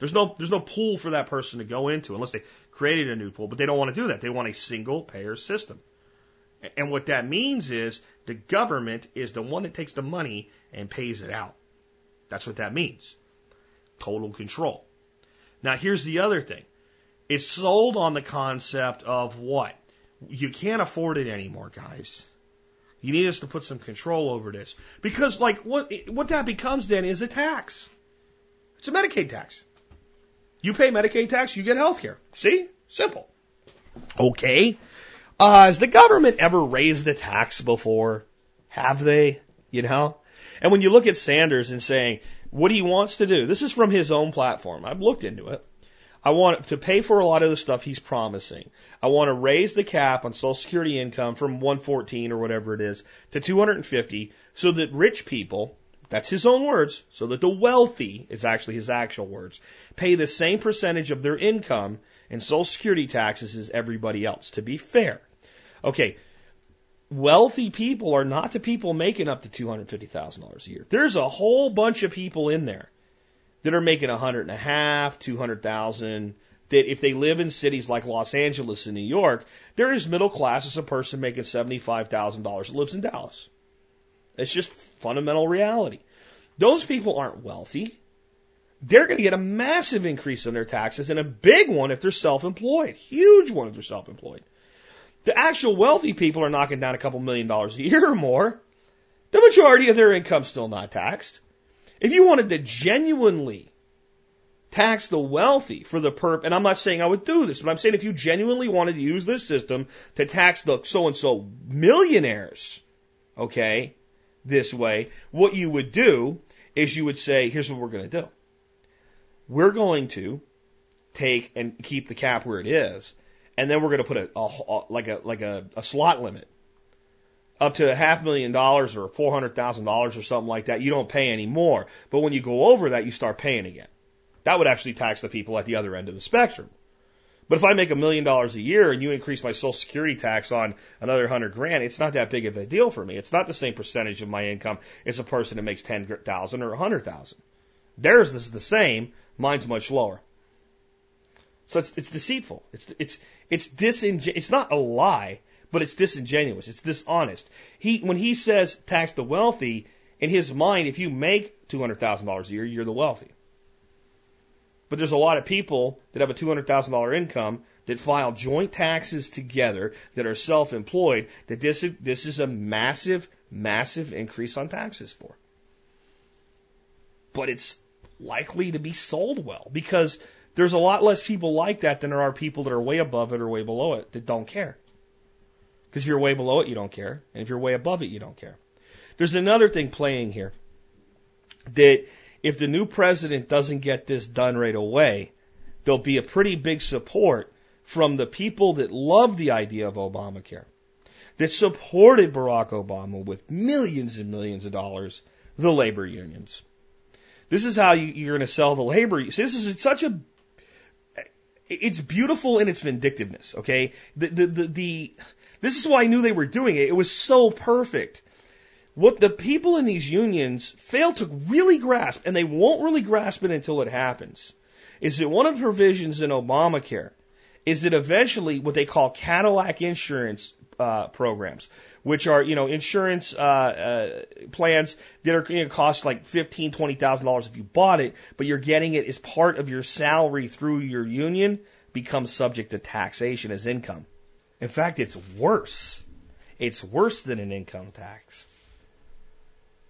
There's no pool for that person to go into unless they created a new pool, but they don't want to do that. They want a single-payer system. And what that means is the government is the one that takes the money and pays it out. That's what that means. Total control. Now, here's the other thing. It's sold on the concept of what? You can't afford it anymore, guys. You need us to put some control over this. Because, like, what that becomes then is a tax. It's a Medicaid tax. You pay Medicaid tax, you get health care. See? Simple. Okay. Has the government ever raised a tax before? Have they? You know? And when you look at Sanders and saying what he wants to do, this is from his own platform. I've looked into it. I want to pay for a lot of the stuff he's promising. I want to raise the cap on Social Security income from 114 or whatever it is to 250 so that rich people, that's his own words, so that the wealthy, is actually his actual words, pay the same percentage of their income in Social Security taxes as everybody else, to be fair. Okay, wealthy people are not the people making up to $250,000 a year. There's a whole bunch of people in there that are making $100,500, $200,000, that if they live in cities like Los Angeles and New York, they're as middle class as a person making $75,000 that lives in Dallas. It's just fundamental reality. Those people aren't wealthy. They're going to get a massive increase in their taxes, and a big one if they're self-employed, huge one if they're self-employed. The actual wealthy people are knocking down a couple $1 million a year or more. The majority of their income's still not taxed. If you wanted to genuinely tax the wealthy for the and I'm not saying I would do this, but I'm saying if you genuinely wanted to use this system to tax the so-and-so millionaires, okay, this way, what you would do is you would say, here's what we're going to do. We're going to take and keep the cap where it is, and then we're going to put a slot limit. Up to $500,000 or $400,000 or something like that, you don't pay anymore. But when you go over that, you start paying again. That would actually tax the people at the other end of the spectrum. But if I make $1 million a year and you increase my Social Security tax on another $100,000, it's not that big of a deal for me. It's not the same percentage of my income as a person that makes $10,000 or $100,000. Theirs is the same. Mine's much lower. So it's deceitful. It's disingenuous. It's not a lie. But it's disingenuous. It's dishonest. When he says tax the wealthy, in his mind, if you make $200,000 a year, you're the wealthy. But there's a lot of people that have a $200,000 income that file joint taxes together that are self-employed that this is a massive, massive increase on taxes for. But it's likely to be sold well because there's a lot less people like that than there are people that are way above it or way below it that don't care. Because if you're way below it, you don't care. And if you're way above it, you don't care. There's another thing playing here that if the new president doesn't get this done right away, there'll be a pretty big support from the people that love the idea of Obamacare, that supported Barack Obama with millions and millions of dollars, the labor unions. This is how you're going to sell the labor. So this is such a, it's beautiful in its vindictiveness, okay? This is why I knew they were doing it. It was so perfect. What the people in these unions fail to really grasp, and they won't really grasp it until it happens, is that one of the provisions in Obamacare is that eventually what they call Cadillac insurance programs, which are, you know, insurance plans that are going to cost like $15,000, $20,000 if you bought it, but you're getting it as part of your salary through your union, becomes subject to taxation as income. In fact, it's worse. It's worse than an income tax.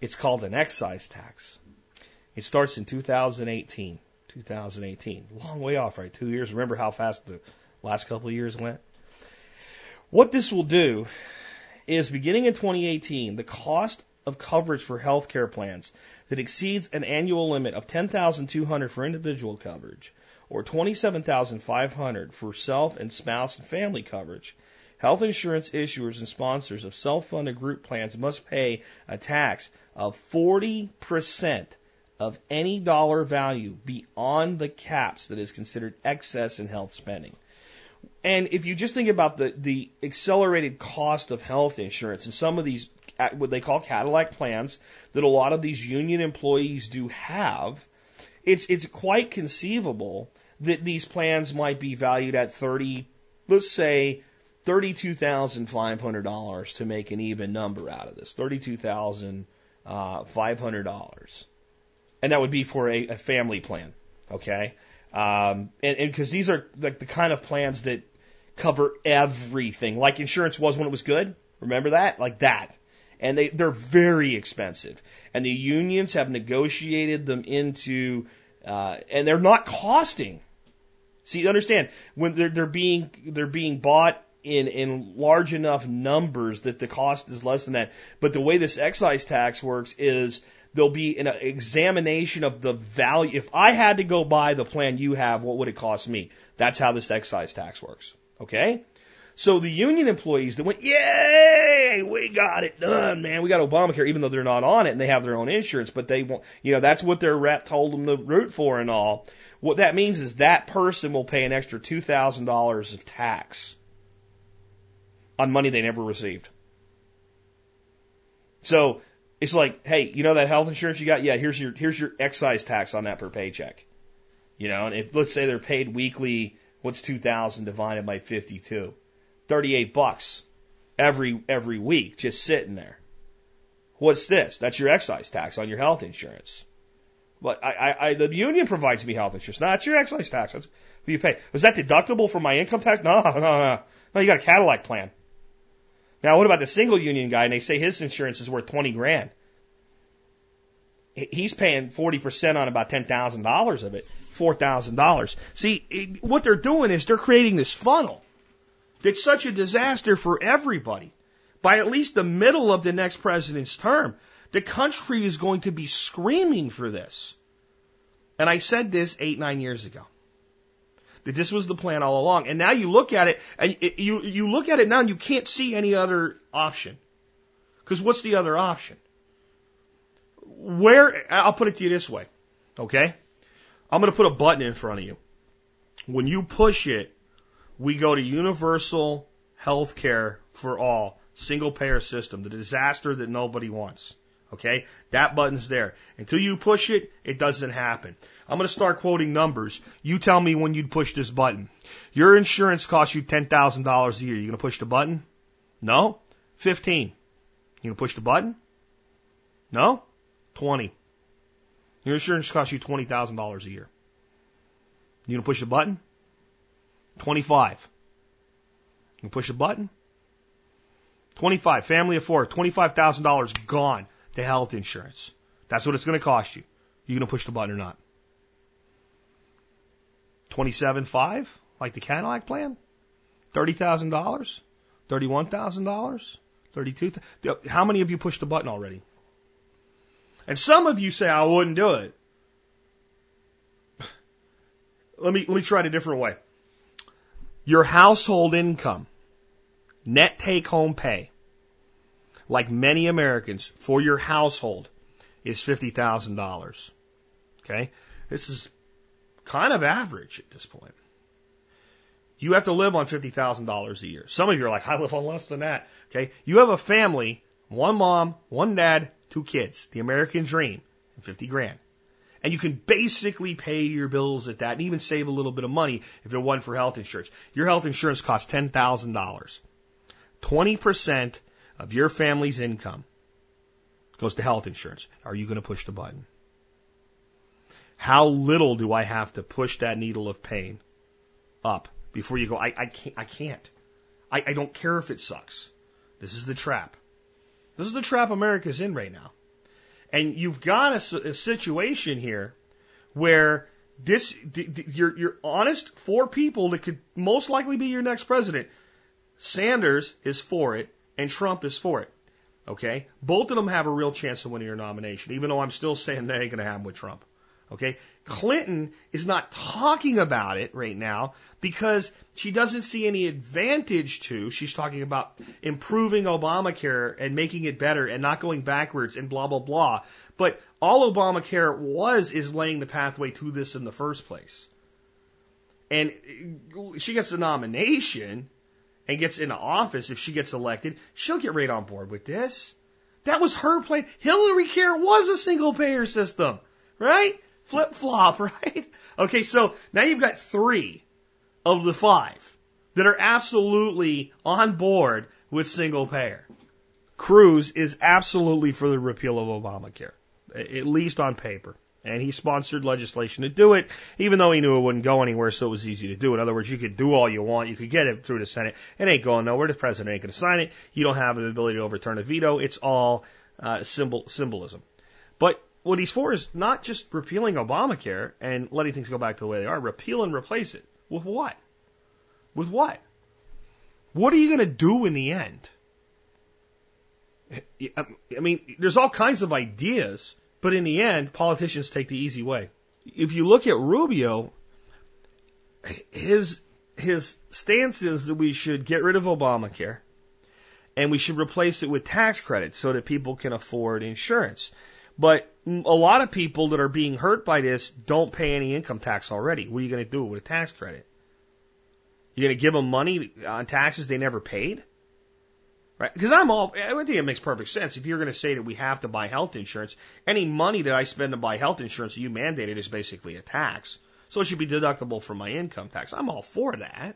It's called an excise tax. It starts in 2018. 2018. Long way off, right? 2 years. Remember how fast the last couple of years went? What this will do is beginning in 2018, the cost of coverage for health care plans that exceeds an annual limit of $10,200 for individual coverage or $27,500 for self and spouse and family coverage. Health insurance issuers and sponsors of self-funded group plans must pay a tax of 40% of any dollar value beyond the caps that is considered excess in health spending. And if you just think about the accelerated cost of health insurance and some of these, what they call Cadillac plans, that a lot of these union employees do have, it's quite conceivable that these plans might be valued at $32,500 to make an even number out of this. $32,500. And that would be for a family plan, okay? And because these are like the kind of plans that cover everything, like insurance was when it was good. Remember that? Like that. And they're very expensive. And the unions have negotiated them into, and they're not costing. See, you understand, when they're being bought in large enough numbers that the cost is less than that. But the way this excise tax works is there'll be an examination of the value. If I had to go buy the plan you have, what would it cost me? That's how this excise tax works. Okay? So the union employees that went, yay, we got it done, man. We got Obamacare, even though they're not on it and they have their own insurance, but they won't, you know, that's what their rep told them to root for and all. What that means is that person will pay an extra $2,000 of tax on money they never received. So it's like, hey, you know that health insurance you got? Yeah, here's your excise tax on that per paycheck. You know, and if let's say they're paid weekly, what's 2,000 divided by 52? $38 every week just sitting there. What's this? That's your excise tax on your health insurance. But the union provides me health insurance. No, it's your excise tax. That's what you pay. Was that deductible from my income tax? No, you got a Cadillac plan. Now, what about the single union guy? And they say his insurance is worth $20,000. He's paying 40% on about $10,000 of it, $4,000. See, what they're doing is they're creating this funnel. It's such a disaster for everybody. By at least the middle of the next president's term, the country is going to be screaming for this. And I said this 8-9 years ago, that this was the plan all along. And now you look at it, and you look at it now and you can't see any other option. Because what's the other option? I'll put it to you this way, okay? I'm going to put a button in front of you. When you push it, we go to universal health care for all, single-payer system, the disaster that nobody wants. Okay? That button's there. Until you push it, it doesn't happen. I'm going to start quoting numbers. You tell me when you'd push this button. Your insurance costs you $10,000 a year. You going to push the button? No? 15. You going to push the button? No? 20. Your insurance costs you $20,000 a year. You gonna push a button? 25. You can push a button? 25. Family of four. $25,000 gone to health insurance. That's what it's gonna cost you. You gonna push the button or not? 27.5, like the Cadillac plan? $30,000? $31,000? $32,000? How many of you pushed the button already? And some of you say, I wouldn't do it. Let me try it a different way. Your household income, net take-home pay, like many Americans, for your household is $50,000. Okay? This is kind of average at this point. You have to live on $50,000 a year. Some of you are like, I live on less than that. Okay? You have a family, one mom, one dad, two kids, the American dream, and $50,000. And you can basically pay your bills at that and even save a little bit of money if it wasn't for health insurance. Your health insurance costs $10,000. 20% of your family's income goes to health insurance. Are you going to push the button? How little do I have to push that needle of pain up before you go, I can't. I don't care if it sucks. This is the trap. This is the trap America's in right now. And you've got a situation here where you're honest four people that could most likely be your next president. Sanders is for it, and Trump is for it. Okay? Both of them have a real chance of winning your nomination, even though I'm still saying that ain't going to happen with Trump. Okay? Clinton is not talking about it right now because she doesn't see any advantage to. She's talking about improving Obamacare and making it better and not going backwards and blah, blah, blah. But all Obamacare is laying the pathway to this in the first place. And she gets the nomination and gets into office. If she gets elected, she'll get right on board with this. That was her plan. Hillarycare was a single-payer system, right? Flip-flop, right? Okay, so now you've got 3 of the 5 that are absolutely on board with single payer. Cruz is absolutely for the repeal of Obamacare, at least on paper. And he sponsored legislation to do it, even though he knew it wouldn't go anywhere, so it was easy to do. In other words, you could do all you want. You could get it through the Senate. It ain't going nowhere. The president ain't going to sign it. You don't have the ability to overturn a veto. It's all symbolism. But what he's for is not just repealing Obamacare and letting things go back to the way they are. Repeal and replace it. With what? With what? What are you going to do in the end? I mean, there's all kinds of ideas, but in the end, politicians take the easy way. If you look at Rubio, his stance is that we should get rid of Obamacare and we should replace it with tax credits so that people can afford insurance. But a lot of people that are being hurt by this don't pay any income tax already. What are you going to do with a tax credit? You're going to give them money on taxes they never paid? Right? Because I think it makes perfect sense. If you're going to say that we have to buy health insurance, any money that I spend to buy health insurance you mandated is basically a tax. So it should be deductible from my income tax. I'm all for that.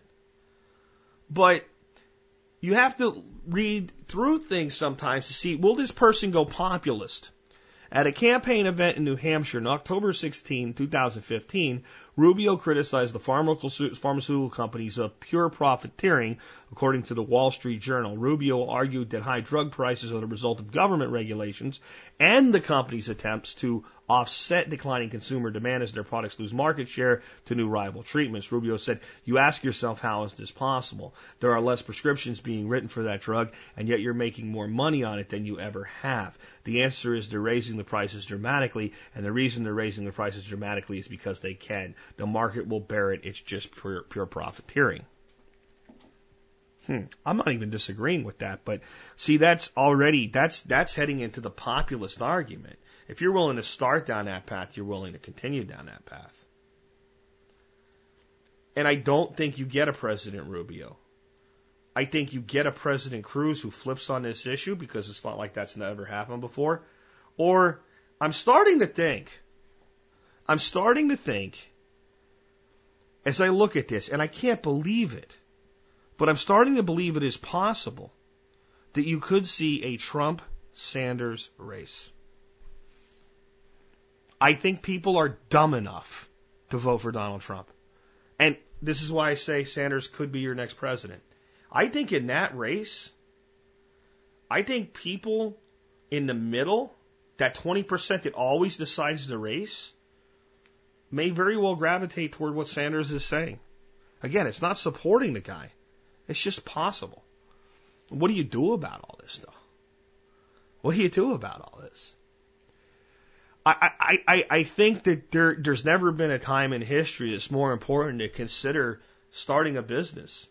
But you have to read through things sometimes to see, will this person go populist? At a campaign event in New Hampshire on October 16, 2015, Rubio criticized the pharmaceutical companies of pure profiteering, according to the Wall Street Journal. Rubio argued that high drug prices are the result of government regulations and the company's attempts to offset declining consumer demand as their products lose market share to new rival treatments. Rubio said, "You ask yourself, how is this possible? There are less prescriptions being written for that drug, and yet you're making more money on it than you ever have. The answer is they're raising the prices dramatically, and the reason they're raising the prices dramatically is because they can. The market will bear it. It's just pure profiteering." I'm not even disagreeing with that, but see, that's heading into the populist argument. If you're willing to start down that path, you're willing to continue down that path. And I don't think you get a President Rubio. I think you get a President Cruz who flips on this issue because it's not like that's never happened before. Or I'm starting to think, as I look at this, and I can't believe it, but I'm starting to believe it is possible that you could see a Trump-Sanders race. I think people are dumb enough to vote for Donald Trump. And this is why I say Sanders could be your next president. I think in that race, I think people in the middle, that 20% that always decides the race, may very well gravitate toward what Sanders is saying. Again, it's not supporting the guy. It's just possible. What do you do about all this stuff? What do you do about all this? I think that there's never been a time in history that's more important to consider starting a business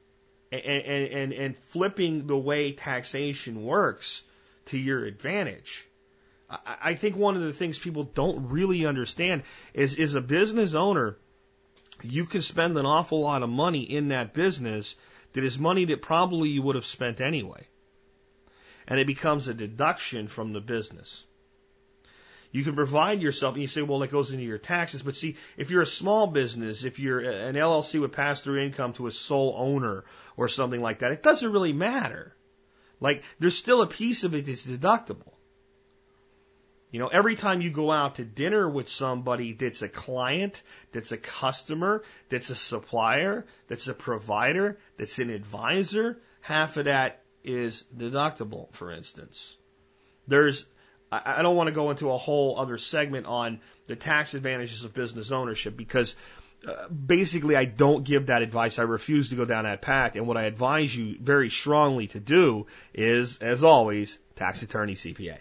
and flipping the way taxation works to your advantage. I think one of the things people don't really understand is a business owner, you can spend an awful lot of money in that business that is money that probably you would have spent anyway. And it becomes a deduction from the business. You can provide yourself, and you say, well, that goes into your taxes. But see, if you're a small business, if you're an LLC with pass-through income to a sole owner or something like that, it doesn't really matter. Like, there's still a piece of it that's deductible. You know, every time you go out to dinner with somebody that's a client, that's a customer, that's a supplier, that's a provider, that's an advisor, half of that is deductible, for instance. I don't want to go into a whole other segment on the tax advantages of business ownership because basically I don't give that advice. I refuse to go down that path. And what I advise you very strongly to do is, as always, tax attorney CPA.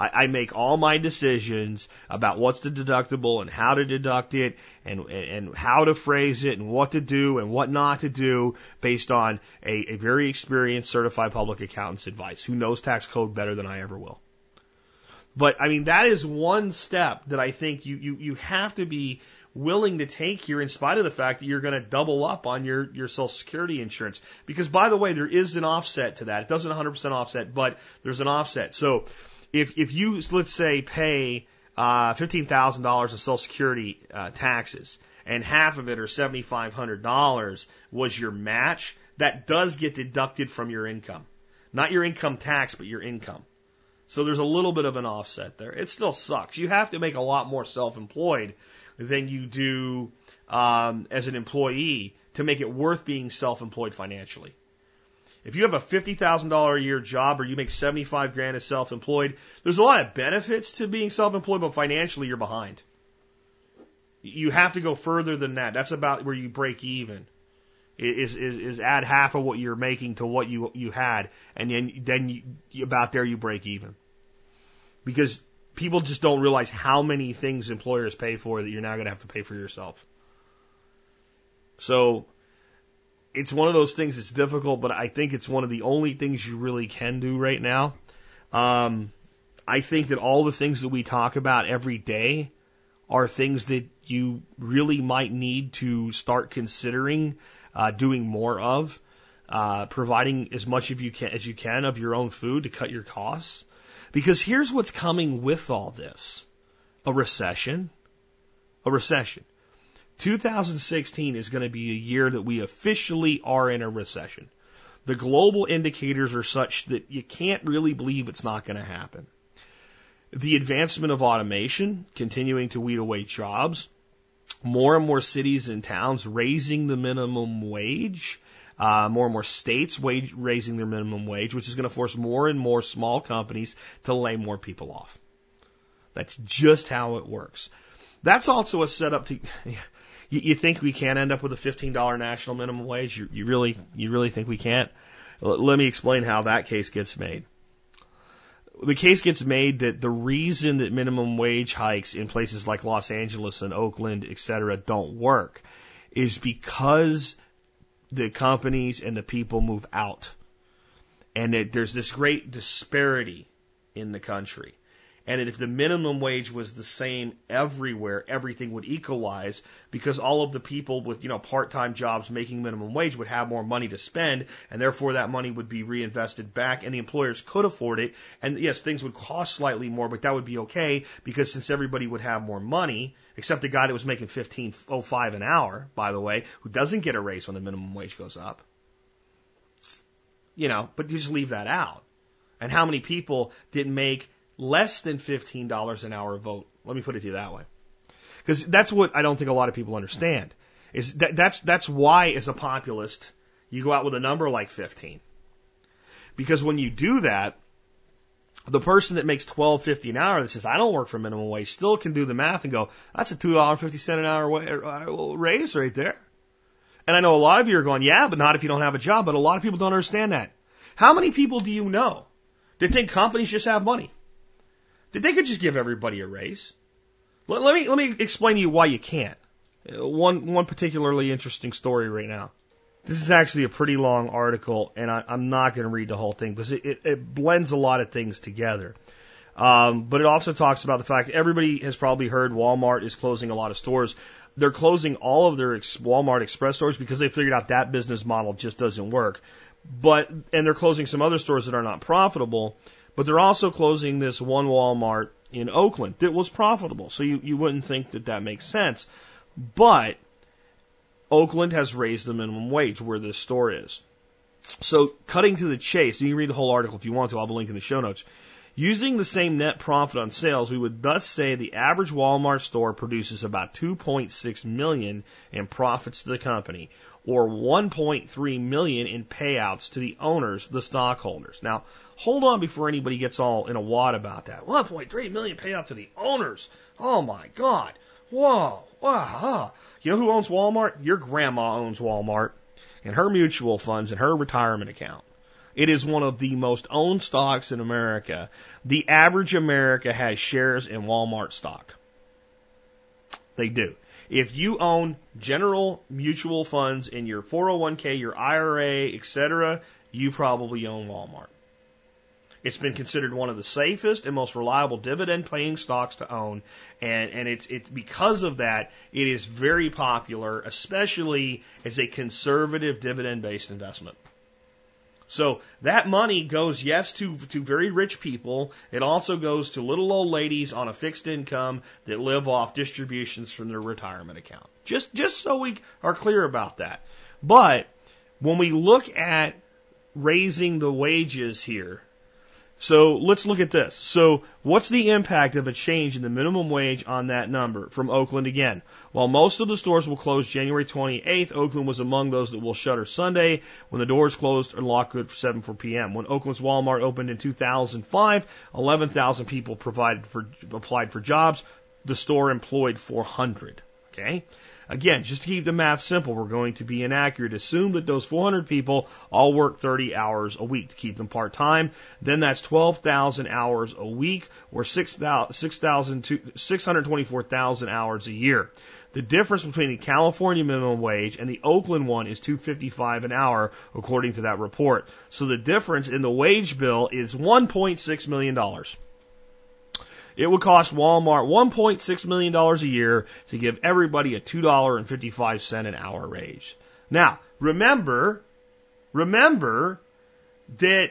I make all my decisions about what's the deductible and how to deduct it and how to phrase it and what to do and what not to do based on a very experienced certified public accountant's advice who knows tax code better than I ever will. But, I mean, that is one step that I think you have to be willing to take here in spite of the fact that you're going to double up on your Social Security insurance. Because, by the way, there is an offset to that. It doesn't 100% offset, but there's an offset. So if you, let's say, pay $15,000 in Social Security taxes and half of it, or $7,500, was your match, that does get deducted from your income. Not your income tax, but your income. So there's a little bit of an offset there. It still sucks. You have to make a lot more self-employed than you do as an employee to make it worth being self-employed financially. If you have a $50,000 a year job or you make $75,000 as self-employed, there's a lot of benefits to being self-employed, but financially you're behind. You have to go further than that. That's about where you break even. Is add half of what you're making to what you had, and then about there you break even. Because people just don't realize how many things employers pay for that you're now going to have to pay for yourself. So it's one of those things that's difficult, but I think it's one of the only things you really can do right now. I think that all the things that we talk about every day are things that you really might need to start considering doing more of, providing as much of as you can of your own food to cut your costs. Because here's what's coming with all this. A recession. 2016 is going to be a year that we officially are in a recession. The global indicators are such that you can't really believe it's not going to happen. The advancement of automation, continuing to weed away jobs, more and more cities and towns raising the minimum wage, more and more states raising their minimum wage, which is going to force more and more small companies to lay more people off. That's just how it works. That's also a setup to... You think we can't end up with a $15 national minimum wage? You really think we can't? Let me explain how that case gets made. The case gets made that the reason that minimum wage hikes in places like Los Angeles and Oakland, et cetera, don't work is because the companies and the people move out. And that there's this great disparity in the country. And that if the minimum wage was the same everywhere, everything would equalize because all of the people with, part-time jobs making minimum wage would have more money to spend, and therefore that money would be reinvested back, and the employers could afford it. And yes, things would cost slightly more, but that would be okay because since everybody would have more money, except the guy that was making $15.05 an hour, by the way, who doesn't get a raise when the minimum wage goes up, but you just leave that out. And how many people didn't make less than $15 an hour vote? Let me put it to you that way. Because that's what I don't think a lot of people understand Is that's why as a populist you go out with a number like 15, because when you do that, the person that makes $12.50 an hour that says I don't work for minimum wage still can do the math and go, that's a $2.50 an hour raise right there. And I know a lot of you are going, yeah, but not if you don't have a job. But a lot of people don't understand that. How many people do you know that think companies just have money? That they could just give everybody a raise? Let me explain to you why you can't. One particularly interesting story right now. This is actually a pretty long article, and I'm not going to read the whole thing because it blends a lot of things together. But it also talks about the fact everybody has probably heard Walmart is closing a lot of stores. They're closing all of their Walmart Express stores because they figured out that business model just doesn't work. And they're closing some other stores that are not profitable, but they're also closing this one Walmart in Oakland that was profitable. So you wouldn't think that makes sense. But Oakland has raised the minimum wage where this store is. So cutting to the chase, you can read the whole article if you want to. I'll have a link in the show notes. Using the same net profit on sales, we would thus say the average Walmart store produces about $2.6 million in profits to the company, or $1.3 million in payouts to the owners, the stockholders. Now, hold on before anybody gets all in a wad about that. $1.3 million payout to the owners. Oh, my God. Whoa. Wow. You know who owns Walmart? Your grandma owns Walmart and her mutual funds and her retirement account. It is one of the most owned stocks in America. The average American has shares in Walmart stock. They do. If you own general mutual funds in your 401k, your IRA, etc., you probably own Walmart. It's been considered one of the safest and most reliable dividend-paying stocks to own, and it's because of that it is very popular, especially as a conservative dividend-based investment. So that money goes, yes, to very rich people. It also goes to little old ladies on a fixed income that live off distributions from their retirement account. Just so we are clear about that. But when we look at raising the wages here, so let's look at this. So what's the impact of a change in the minimum wage on that number from Oakland again? While most of the stores will close January 28th, Oakland was among those that will shutter Sunday when the doors closed and locked good for 7:04 p.m. When Oakland's Walmart opened in 2005, 11,000 people applied for jobs. The store employed 400. Okay? Again, just to keep the math simple, we're going to be inaccurate. Assume that those 400 people all work 30 hours a week to keep them part-time. Then that's 12,000 hours a week or 624,000 hours a year. The difference between the California minimum wage and the Oakland one is $2.55 an hour, according to that report. So the difference in the wage bill is $1.6 million. It would cost Walmart $1.6 million a year to give everybody a $2.55 an hour raise. Now, remember that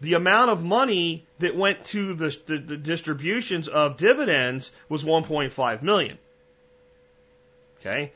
the amount of money that went to the distributions of dividends was $1.5 million. Okay?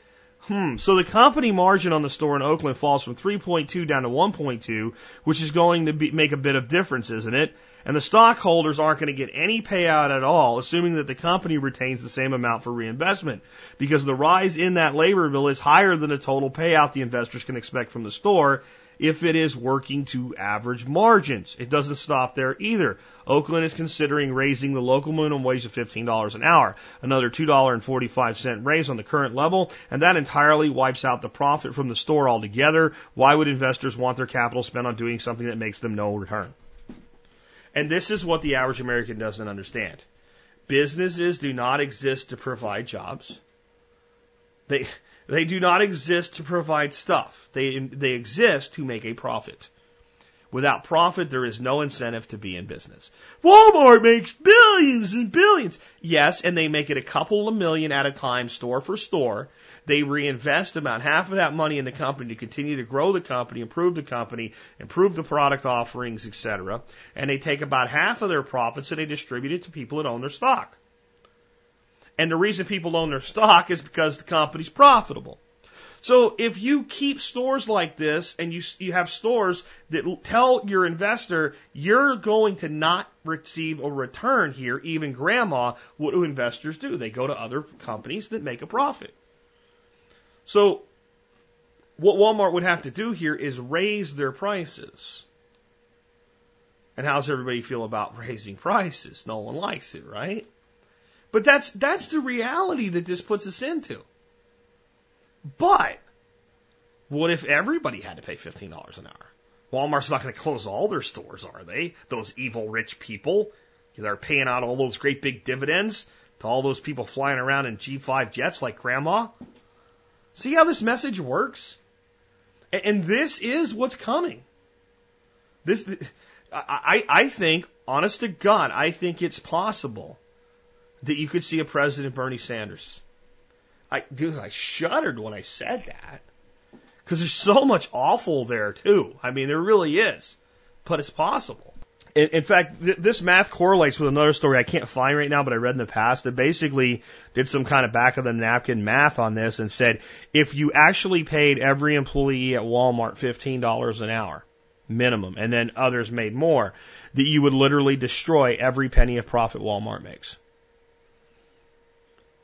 So the company margin on the store in Oakland falls from 3.2 down to 1.2, which is going to make a bit of difference, isn't it? And the stockholders aren't going to get any payout at all, assuming that the company retains the same amount for reinvestment, because the rise in that labor bill is higher than the total payout the investors can expect from the store if it is working to average margins. It doesn't stop there either. Oakland is considering raising the local minimum wage to $15 an hour, another $2.45 raise on the current level, and that entirely wipes out the profit from the store altogether. Why would investors want their capital spent on doing something that makes them no return? And this is what the average American doesn't understand. Businesses do not exist to provide jobs. They do not exist to provide stuff. They exist to make a profit. Without profit, there is no incentive to be in business. Walmart makes billions and billions. Yes, and they make it a couple of million at a time, store for store. They reinvest about half of that money in the company to continue to grow the company, improve the product offerings, etc. And they take about half of their profits and they distribute it to people that own their stock. And the reason people own their stock is because the company's profitable. So if you keep stores like this and you have stores that tell your investor you're going to not receive a return here, even grandma, what do investors do? They go to other companies that make a profit. So what Walmart would have to do here is raise their prices. And how's everybody feel about raising prices? No one likes it, right? But that's the reality that this puts us into. But what if everybody had to pay $15 an hour? Walmart's not going to close all their stores, are they? Those evil rich people that are paying out all those great big dividends to all those people flying around in G5 jets like Grandma. See how this message works? And this is what's coming. I think, honest to God, I think it's possible that you could see a President Bernie Sanders. I shuddered when I said that. Because there's so much awful there, too. I mean, there really is. But it's possible. In fact, this math correlates with another story I can't find right now, but I read in the past that basically did some kind of back-of-the-napkin math on this and said, if you actually paid every employee at Walmart $15 an hour, minimum, and then others made more, that you would literally destroy every penny of profit Walmart makes.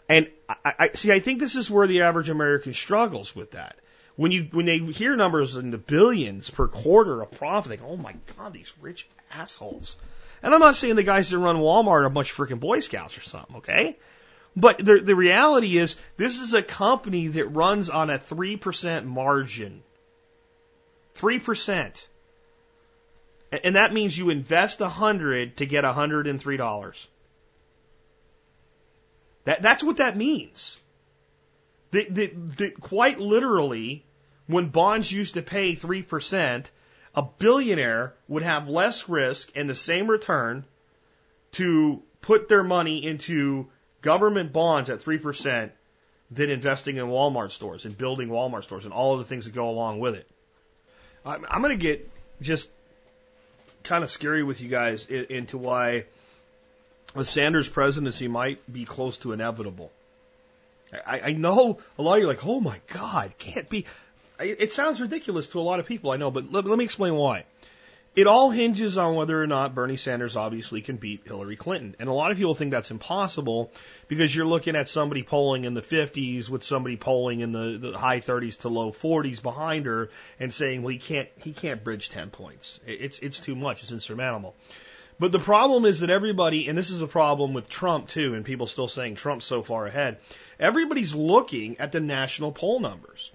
And I think this is where the average American struggles with that. When they hear numbers in the billions per quarter of profit, they go, oh my God, these rich assholes. And I'm not saying the guys that run Walmart are a bunch of freaking Boy Scouts or something, okay? But the reality is, this is a company that runs on a 3% margin. 3%. And that means you invest $100 to get $103. That's what that means. Quite literally, when bonds used to pay 3%, a billionaire would have less risk and the same return to put their money into government bonds at 3% than investing in Walmart stores and building Walmart stores and all of the things that go along with it. I'm going to get just kind of scary with you guys into why the Sanders presidency might be close to inevitable. I know a lot of you are like, oh my God, can't be. It sounds ridiculous to a lot of people, I know, but let me explain why. It all hinges on whether or not Bernie Sanders obviously can beat Hillary Clinton. And a lot of people think that's impossible because you're looking at somebody polling in the 50s with somebody polling in the high 30s to low 40s behind her and saying, well, he can't bridge 10 points. It's too much. It's insurmountable. But the problem is that everybody, and this is a problem with Trump too, and people still saying Trump's so far ahead, everybody's looking at the national poll numbers.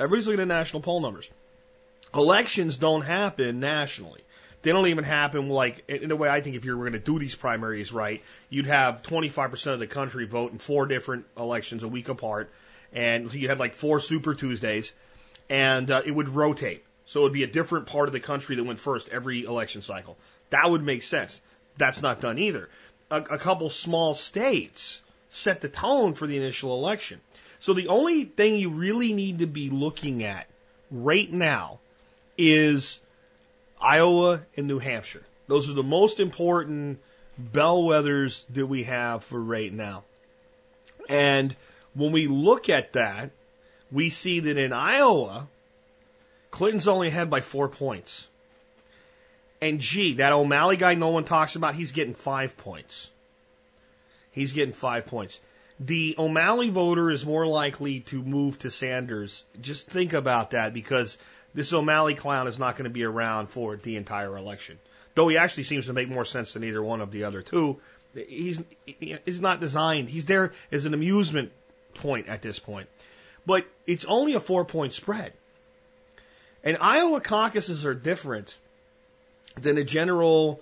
Everybody's looking at national poll numbers. Elections don't happen nationally. They don't even happen like, in a way I think if you were going to do these primaries right, you'd have 25% of the country vote in 4 different elections a week apart, and you'd have like 4 Super Tuesdays, and it would rotate. So it would be a different part of the country that went first every election cycle. That would make sense. That's not done either. A couple small states set the tone for the initial election. So the only thing you really need to be looking at right now is Iowa and New Hampshire. Those are the most important bellwethers that we have for right now. And when we look at that, we see that in Iowa, Clinton's only ahead by 4 points. And gee, that O'Malley guy no one talks about, he's getting 5 points. He's getting 5 points. The O'Malley voter is more likely to move to Sanders. Just think about that, because this O'Malley clown is not going to be around for the entire election. Though he actually seems to make more sense than either one of the other two. He's not designed. He's there as an amusement point at this point. But it's only a 4-point spread. And Iowa caucuses are different than the general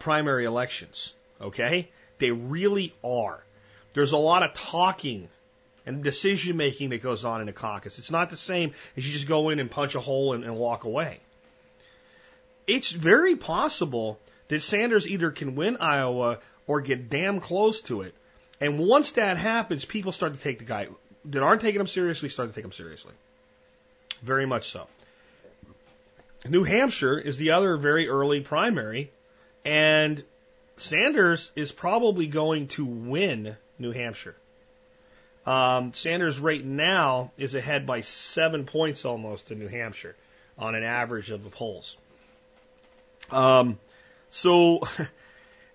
primary elections, okay? They really are. There's a lot of talking and decision-making that goes on in a caucus. It's not the same as you just go in and punch a hole and walk away. It's very possible that Sanders either can win Iowa or get damn close to it. And once that happens, people start to take the guy that aren't taking him seriously, start to take him seriously. Very much so. New Hampshire is the other very early primary, and Sanders is probably going to win New Hampshire. Sanders right now is ahead by 7 points almost to New Hampshire on an average of the polls. So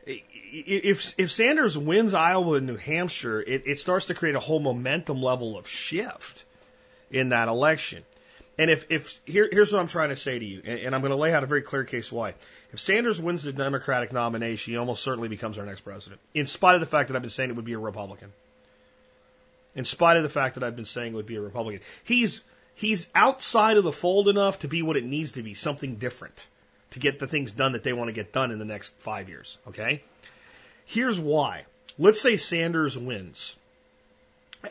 if Sanders wins Iowa and New Hampshire, it starts to create a whole momentum level of shift in that election. And here's what I'm trying to say to you, and I'm going to lay out a very clear case why. If Sanders wins the Democratic nomination, he almost certainly becomes our next president, in spite of the fact that I've been saying it would be a Republican. In spite of the fact that I've been saying it would be a Republican. He's outside of the fold enough to be what it needs to be, something different, to get the things done that they want to get done in the next 5 years, okay? Here's why. Let's say Sanders wins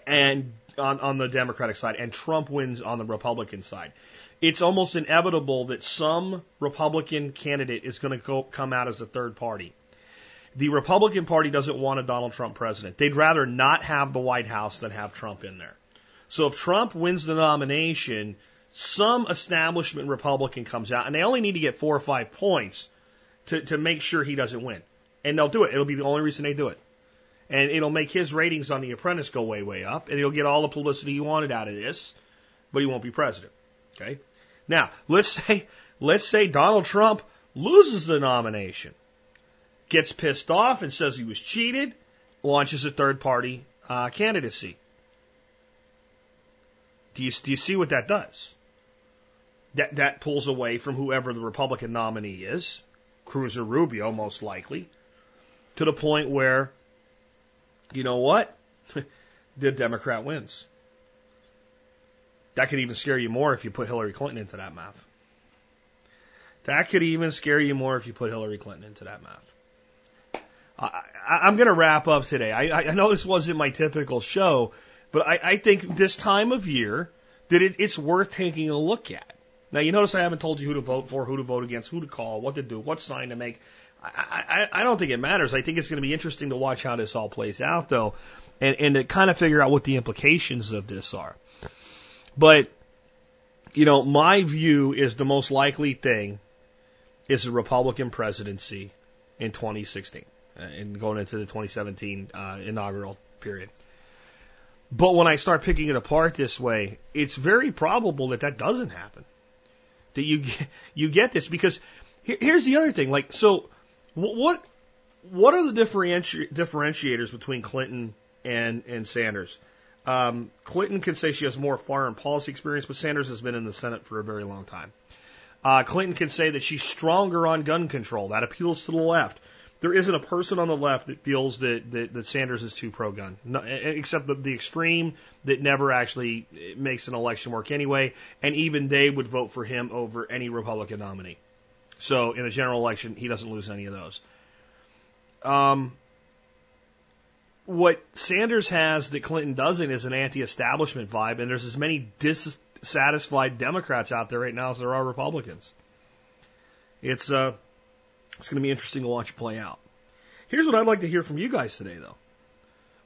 and on the Democratic side, and Trump wins on the Republican side. It's almost inevitable that some Republican candidate is going to come out as the third party. The Republican Party doesn't want a Donald Trump president. They'd rather not have the White House than have Trump in there. So if Trump wins the nomination, some establishment Republican comes out, and they only need to get 4 or 5 points to make sure he doesn't win. And they'll do it. It'll be the only reason they do it. And it'll make his ratings on The Apprentice go way, way up, and he'll get all the publicity he wanted out of this, but he won't be president. Okay? Now, let's say Donald Trump loses the nomination, gets pissed off and says he was cheated, launches a third-party candidacy. Do you see what that does? That pulls away from whoever the Republican nominee is, Cruz or Rubio most likely, to the point where, you know what? The Democrat wins. That could even scare you more if you put Hillary Clinton into that math. I'm going to wrap up today. I know this wasn't my typical show, but I think this time of year that it's worth taking a look at. Now, you notice I haven't told you who to vote for, who to vote against, who to call, what to do, what sign to make. I don't think it matters. I think it's going to be interesting to watch how this all plays out, though, and to kind of figure out what the implications of this are. But, you know, my view is the most likely thing is a Republican presidency in 2016 and going into the 2017 inaugural period. But when I start picking it apart this way, it's very probable that doesn't happen, that you get this. Because here's the other thing. Like, so what are the differentiators between Clinton and Sanders? Clinton can say she has more foreign policy experience, but Sanders has been in the Senate for a very long time. Clinton can say that she's stronger on gun control. That appeals to the left. There isn't a person on the left that feels that Sanders is too pro-gun, except the extreme that never actually makes an election work anyway, and even they would vote for him over any Republican nominee. So in a general election, he doesn't lose any of those. What Sanders has that Clinton doesn't is an anti-establishment vibe, and there's as many dissatisfied Democrats out there right now as there are Republicans. It's going to be interesting to watch it play out. Here's what I'd like to hear from you guys today, though.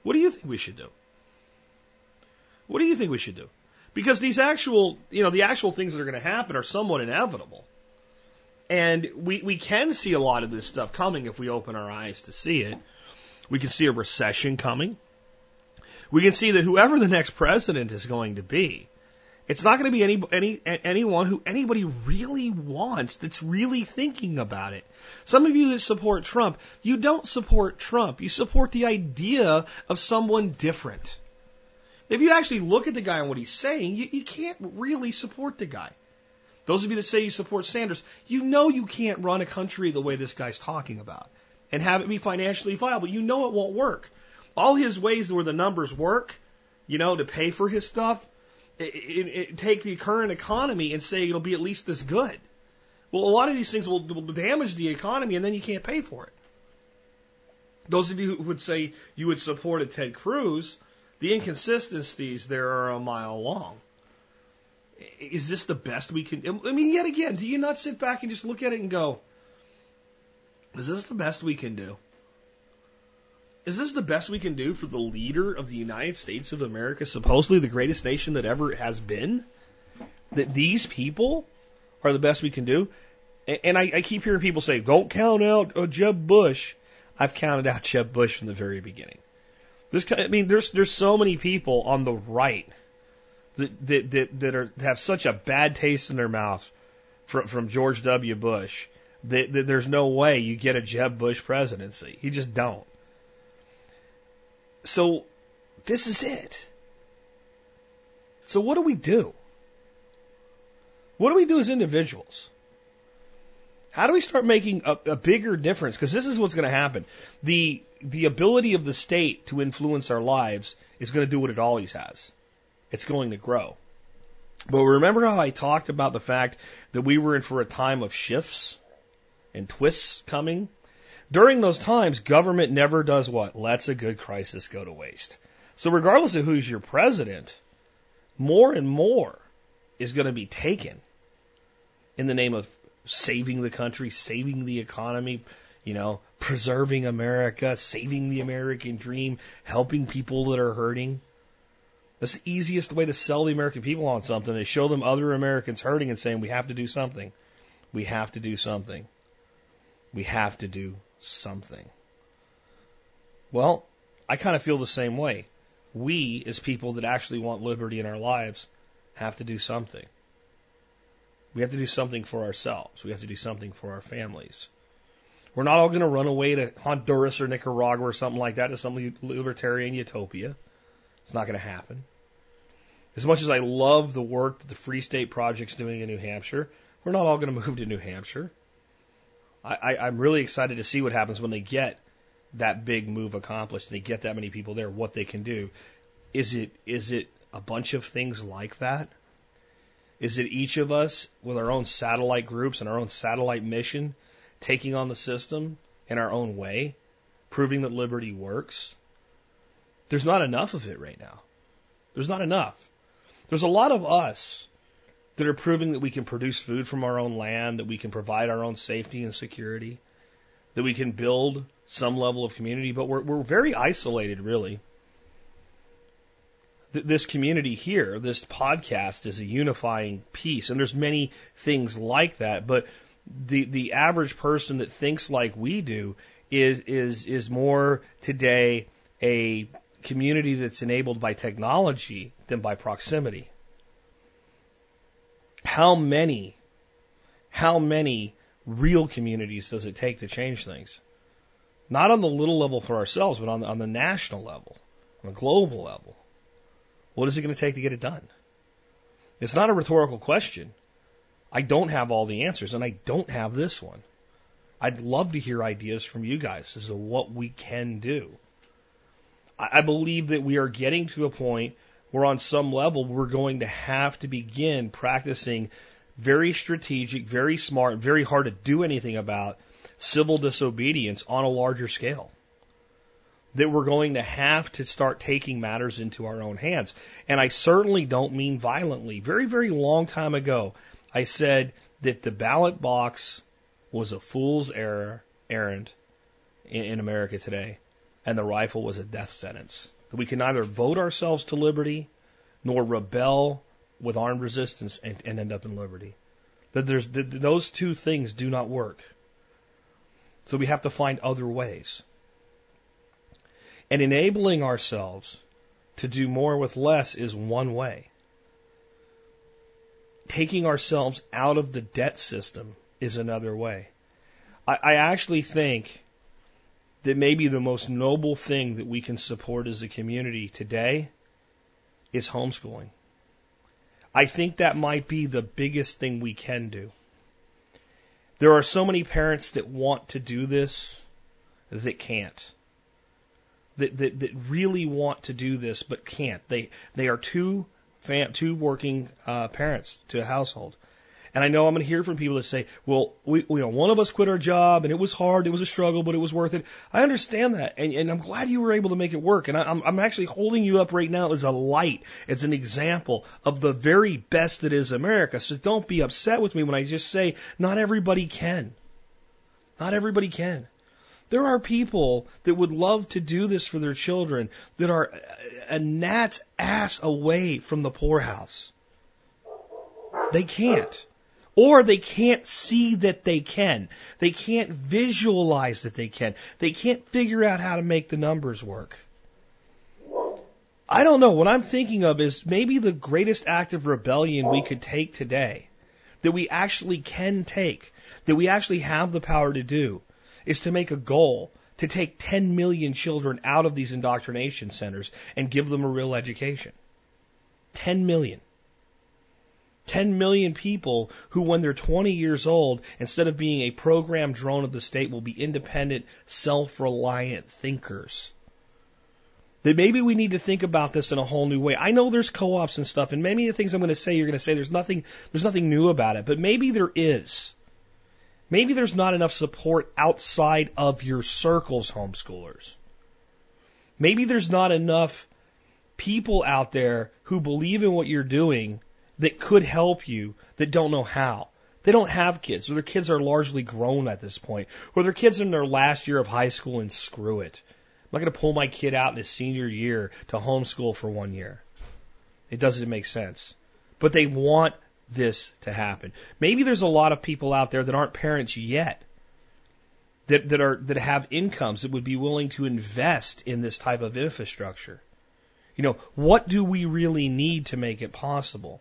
What do you think we should do? What do you think we should do? Because these actual things that are going to happen are somewhat inevitable. And we can see a lot of this stuff coming if we open our eyes to see it. We can see a recession coming. We can see that whoever the next president is going to be, it's not going to be anyone who anybody really wants that's really thinking about it. Some of you that support Trump, you don't support Trump. You support the idea of someone different. If you actually look at the guy and what he's saying, you can't really support the guy. Those of you that say you support Sanders, you know you can't run a country the way this guy's talking about and have it be financially viable. You know it won't work. All his ways where the numbers work, you know, to pay for his stuff, take the current economy and say it'll be at least this good. Well, a lot of these things will damage the economy, and then you can't pay for it. Those of you who would say you would support a Ted Cruz, the inconsistencies there are a mile long. Is this the best we can? I mean, yet again, do you not sit back and just look at it and go, is this the best we can do? Is this the best we can do for the leader of the United States of America, supposedly the greatest nation that ever has been? That these people are the best we can do? And I keep hearing people say, don't count out Jeb Bush. I've counted out Jeb Bush from the very beginning. There's so many people on the right that have such a bad taste in their mouth from George W. Bush that there's no way you get a Jeb Bush presidency. You just don't. So this is it. So what do we do? What do we do as individuals? How do we start making a bigger difference? Because this is what's going to happen. The ability of the state to influence our lives is going to do what it always has. It's going to grow. But remember how I talked about the fact that we were in for a time of shifts and twists coming? During those times, government never does what? Lets a good crisis go to waste. So regardless of who's your president, more and more is going to be taken in the name of saving the country, saving the economy, you know, preserving America, saving the American dream, helping people that are hurting. That's the easiest way to sell the American people on something. They show them other Americans hurting and saying, we have to do something. We have to do something. We have to do something. Well, I kind of feel the same way. We, as people that actually want liberty in our lives, have to do something. We have to do something for ourselves. We have to do something for our families. We're not all going to run away to Honduras or Nicaragua or something like that, to some libertarian utopia. It's not going to happen. As much as I love the work that the Free State Project's doing in New Hampshire, we're not all going to move to New Hampshire. I'm really excited to see what happens when they get that big move accomplished and they get that many people there, what they can do. Is it a bunch of things like that? Is it each of us with our own satellite groups and our own satellite mission taking on the system in our own way, proving that liberty works? There's not enough of it right now. There's not enough. There's a lot of us that are proving that we can produce food from our own land, that we can provide our own safety and security, that we can build some level of community, but we're very isolated, really. This community here, this podcast, is a unifying piece, and there's many things like that, but the average person that thinks like we do is more today a community that's enabled by technology than by proximity. How many real communities does it take to change things? Not on the little level for ourselves, but on the national level, on the global level. What is it going to take to get it done? It's not a rhetorical question. I don't have all the answers, and I don't have this one. I'd love to hear ideas from you guys as to what we can do. I believe that we are getting to a point where on some level we're going to have to begin practicing very strategic, very smart, very hard to do anything about civil disobedience on a larger scale. That we're going to have to start taking matters into our own hands. And I certainly don't mean violently. Very, very long time ago, I said that the ballot box was a fool's errand in America today, and the rifle was a death sentence. That we can neither vote ourselves to liberty nor rebel with armed resistance and end up in liberty. That those two things do not work. So we have to find other ways. And enabling ourselves to do more with less is one way. Taking ourselves out of the debt system is another way. I actually think that maybe the most noble thing that we can support as a community today is homeschooling. I think that might be the biggest thing we can do. There are so many parents that want to do this that can't. That really want to do this but can't. They are two working parents to a household. And I know I'm going to hear from people that say, well, one of us quit our job and it was hard, it was a struggle, but it was worth it. I understand that, and I'm glad you were able to make it work. And I'm actually holding you up right now as a light, as an example of the very best that is America. So don't be upset with me when I just say not everybody can. Not everybody can. There are people that would love to do this for their children that are a gnat's ass away from the poorhouse. They can't. Or they can't see that they can. They can't visualize that they can. They can't figure out how to make the numbers work. I don't know. What I'm thinking of is maybe the greatest act of rebellion we could take today, that we actually can take, that we actually have the power to do, is to make a goal to take 10 million children out of these indoctrination centers and give them a real education. 10 million. 10 million people who, when they're 20 years old, instead of being a programmed drone of the state, will be independent, self-reliant thinkers. That maybe we need to think about this in a whole new way. I know there's co-ops and stuff, and many of the things I'm going to say, you're going to say there's nothing new about it, but maybe there is. Maybe there's not enough support outside of your circles, homeschoolers. Maybe there's not enough people out there who believe in what you're doing that could help you that don't know how. They don't have kids, or their kids are largely grown at this point, or their kids in their last year of high school and screw it. I'm not going to pull my kid out in his senior year to homeschool for 1 year. It doesn't make sense. But they want this to happen. Maybe there's a lot of people out there that aren't parents yet that have incomes that would be willing to invest in this type of infrastructure. You know, what do we really need to make it possible?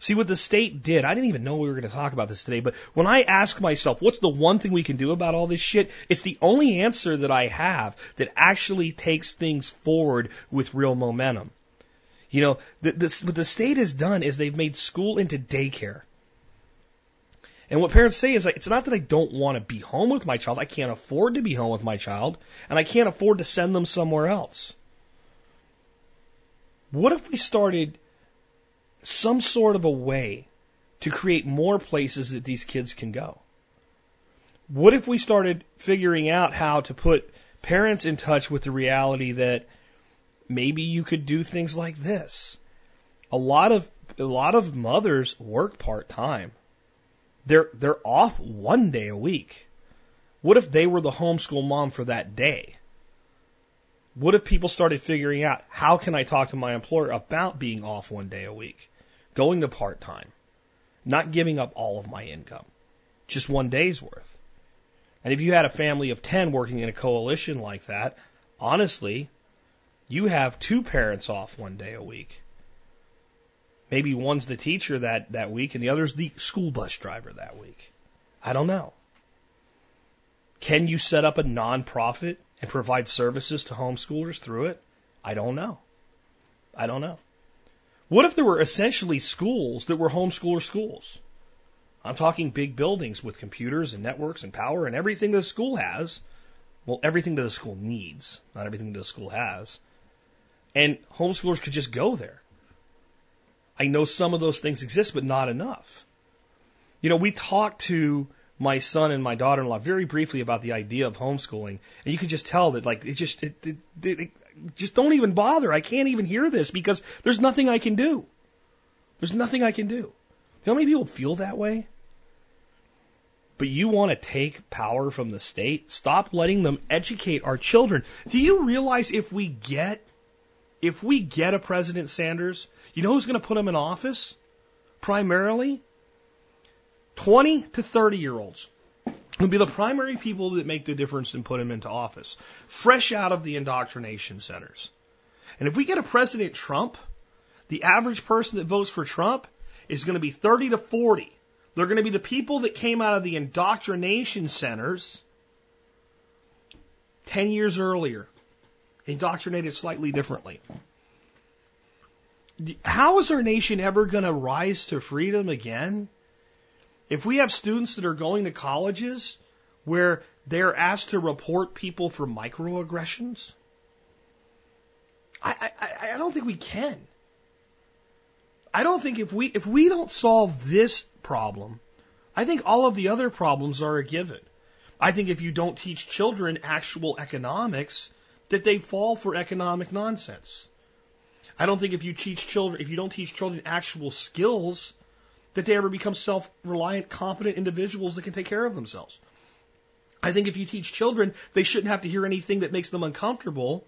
See, what the state did, I didn't even know we were going to talk about this today, but when I ask myself, what's the one thing we can do about all this shit, it's the only answer that I have that actually takes things forward with real momentum. You know, what the state has done is they've made school into daycare. And what parents say is, it's not that I don't want to be home with my child, I can't afford to be home with my child, and I can't afford to send them somewhere else. What if we started some sort of a way to create more places that these kids can go? What if we started figuring out how to put parents in touch with the reality that maybe you could do things like this? A lot of mothers work part-time. They're off 1 day a week. What if they were the homeschool mom for that day? What if people started figuring out, how can I talk to my employer about being off 1 day a week, going to part-time, not giving up all of my income, just 1 day's worth? And if you had a family of 10 working in a coalition like that, honestly, you have 2 parents off 1 day a week. Maybe one's the teacher that week and the other's the school bus driver that week. I don't know. Can you set up a nonprofit and provide services to homeschoolers through it? I don't know. What if there were essentially schools that were homeschooler schools? I'm talking big buildings with computers and networks and power and everything that the school has. Well, everything that the school needs, not everything that the school has. And homeschoolers could just go there. I know some of those things exist, but not enough. You know, we talked to my son and my daughter-in-law very briefly about the idea of homeschooling, and you could just tell that, like, it just don't even bother. I can't even hear this because there's nothing I can do. There's nothing I can do. You know how many people feel that way? But you want to take power from the state? Stop letting them educate our children. Do you realize if we get a President Sanders, you know who's going to put him in office? Primarily 20 to 30-year-olds will be the primary people that make the difference and put him into office, fresh out of the indoctrination centers. And if we get a President Trump, the average person that votes for Trump is going to be 30 to 40. They're going to be the people that came out of the indoctrination centers 10 years earlier, indoctrinated slightly differently. How is our nation ever going to rise to freedom again? If we have students that are going to colleges where they're asked to report people for microaggressions, I don't think we can. I don't think if we don't solve this problem, I think all of the other problems are a given. I think if you don't teach children actual economics, that they fall for economic nonsense. I don't think if you don't teach children actual skills, that they ever become self-reliant, competent individuals that can take care of themselves. I think if you teach children they shouldn't have to hear anything that makes them uncomfortable,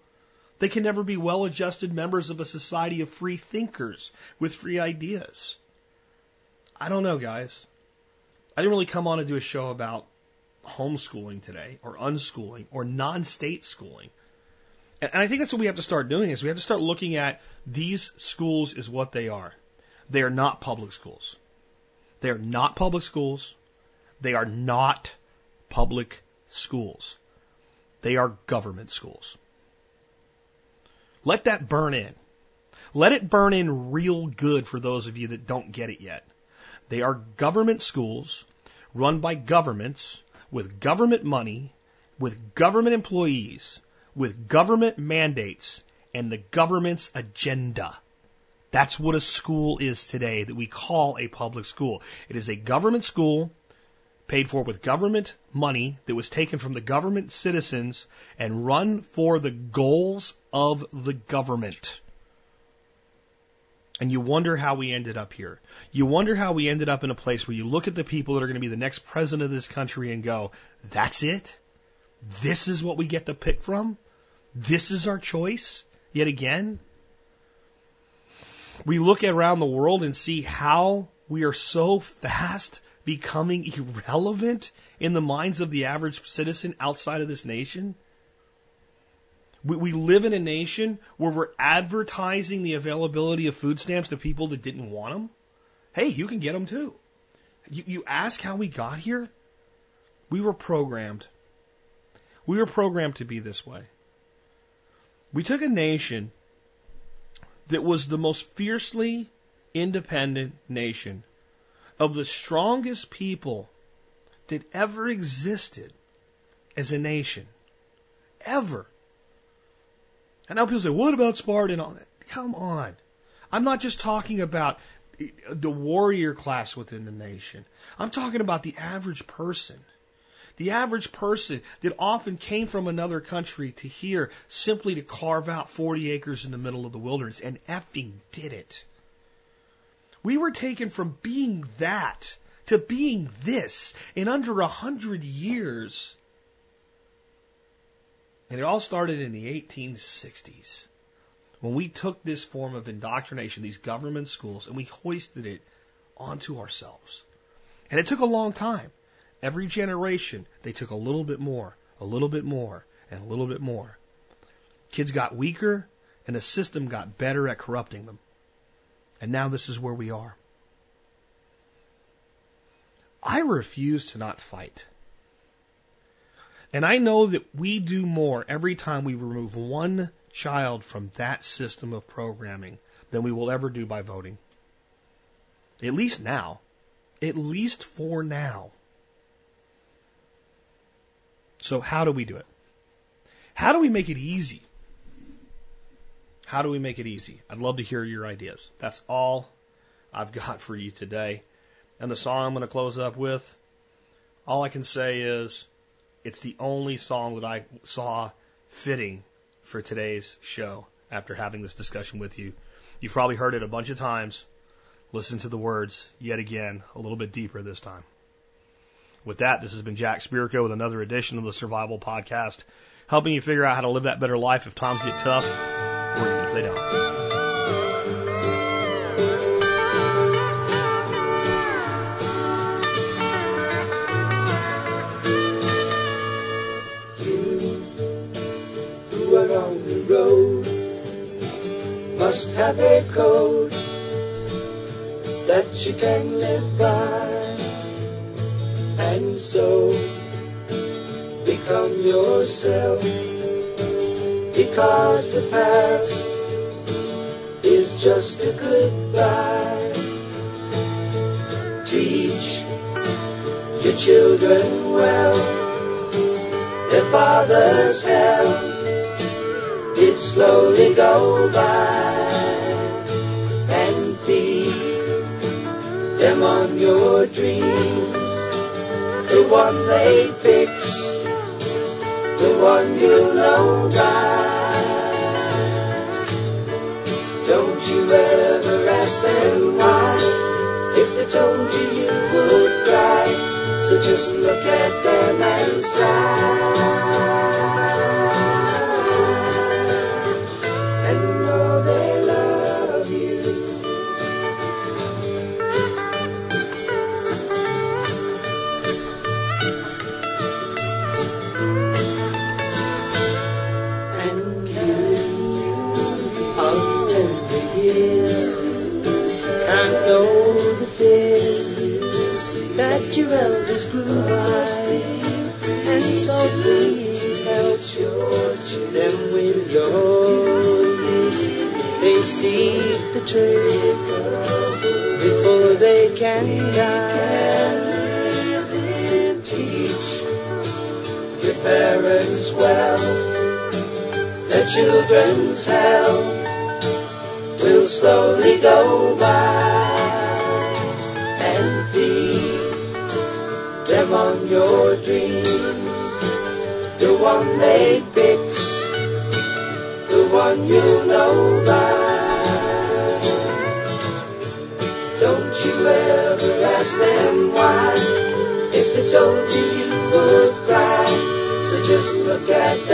they can never be well-adjusted members of a society of free thinkers with free ideas. I don't know, guys. I didn't really come on to do a show about homeschooling today, or unschooling, or non-state schooling. And I think that's what we have to start doing, is we have to start looking at these schools as what they are. They are not public schools. They are not public schools. They are not public schools. They are government schools. Let that burn in. Let it burn in real good for those of you that don't get it yet. They are government schools run by governments with government money, with government employees, with government mandates, and the government's agenda. That's what a school is today that we call a public school. It is a government school paid for with government money that was taken from the government citizens and run for the goals of the government. And you wonder how we ended up here. You wonder how we ended up in a place where you look at the people that are going to be the next president of this country and go, that's it? This is what we get to pick from? This is our choice? Yet again? We look around the world and see how we are so fast becoming irrelevant in the minds of the average citizen outside of this nation. We live in a nation where we're advertising the availability of food stamps to people that didn't want them. Hey, you can get them too. You ask how we got here? We were programmed. We were programmed to be this way. We took a nation that was the most fiercely independent nation of the strongest people that ever existed as a nation. Ever. And now people say, what about Sparta and all that? Come on. I'm not just talking about the warrior class within the nation. I'm talking about the average person. The average person that often came from another country to here simply to carve out 40 acres in the middle of the wilderness and effing did it. We were taken from being that to being this in under 100 years. And it all started in the 1860s when we took this form of indoctrination, these government schools, and we hoisted it onto ourselves. And it took a long time. Every generation, they took a little bit more, a little bit more, and a little bit more. Kids got weaker, and the system got better at corrupting them. And now this is where we are. I refuse to not fight. And I know that we do more every time we remove one child from that system of programming than we will ever do by voting. At least now. At least for now. So how do we do it? How do we make it easy? How do we make it easy? I'd love to hear your ideas. That's all I've got for you today. And the song I'm going to close up with, all I can say is it's the only song that I saw fitting for today's show after having this discussion with you. You've probably heard it a bunch of times. Listen to the words yet again, a little bit deeper this time. With that, this has been Jack Spirko with another edition of the Survival Podcast, helping you figure out how to live that better life if times get tough or even if they don't. You are on the road, must have a code that you can live by. And so, become yourself, because the past is just a goodbye. Teach your children well, their father's help did slowly go by, and feed them on your dreams. The one they picked, the one you know by. Don't you ever ask them why, if they told you you would cry, so just look at them and sigh, and know they love you. That your elders grew by, and so please help them with your youth. teach the truth before they can die. Teach your parents well, their children's hell will slowly go by, and feed them on your dreams. The one they picked, the one you know by. Don't you ever ask them why. If they told you, you would cry. So just look at them.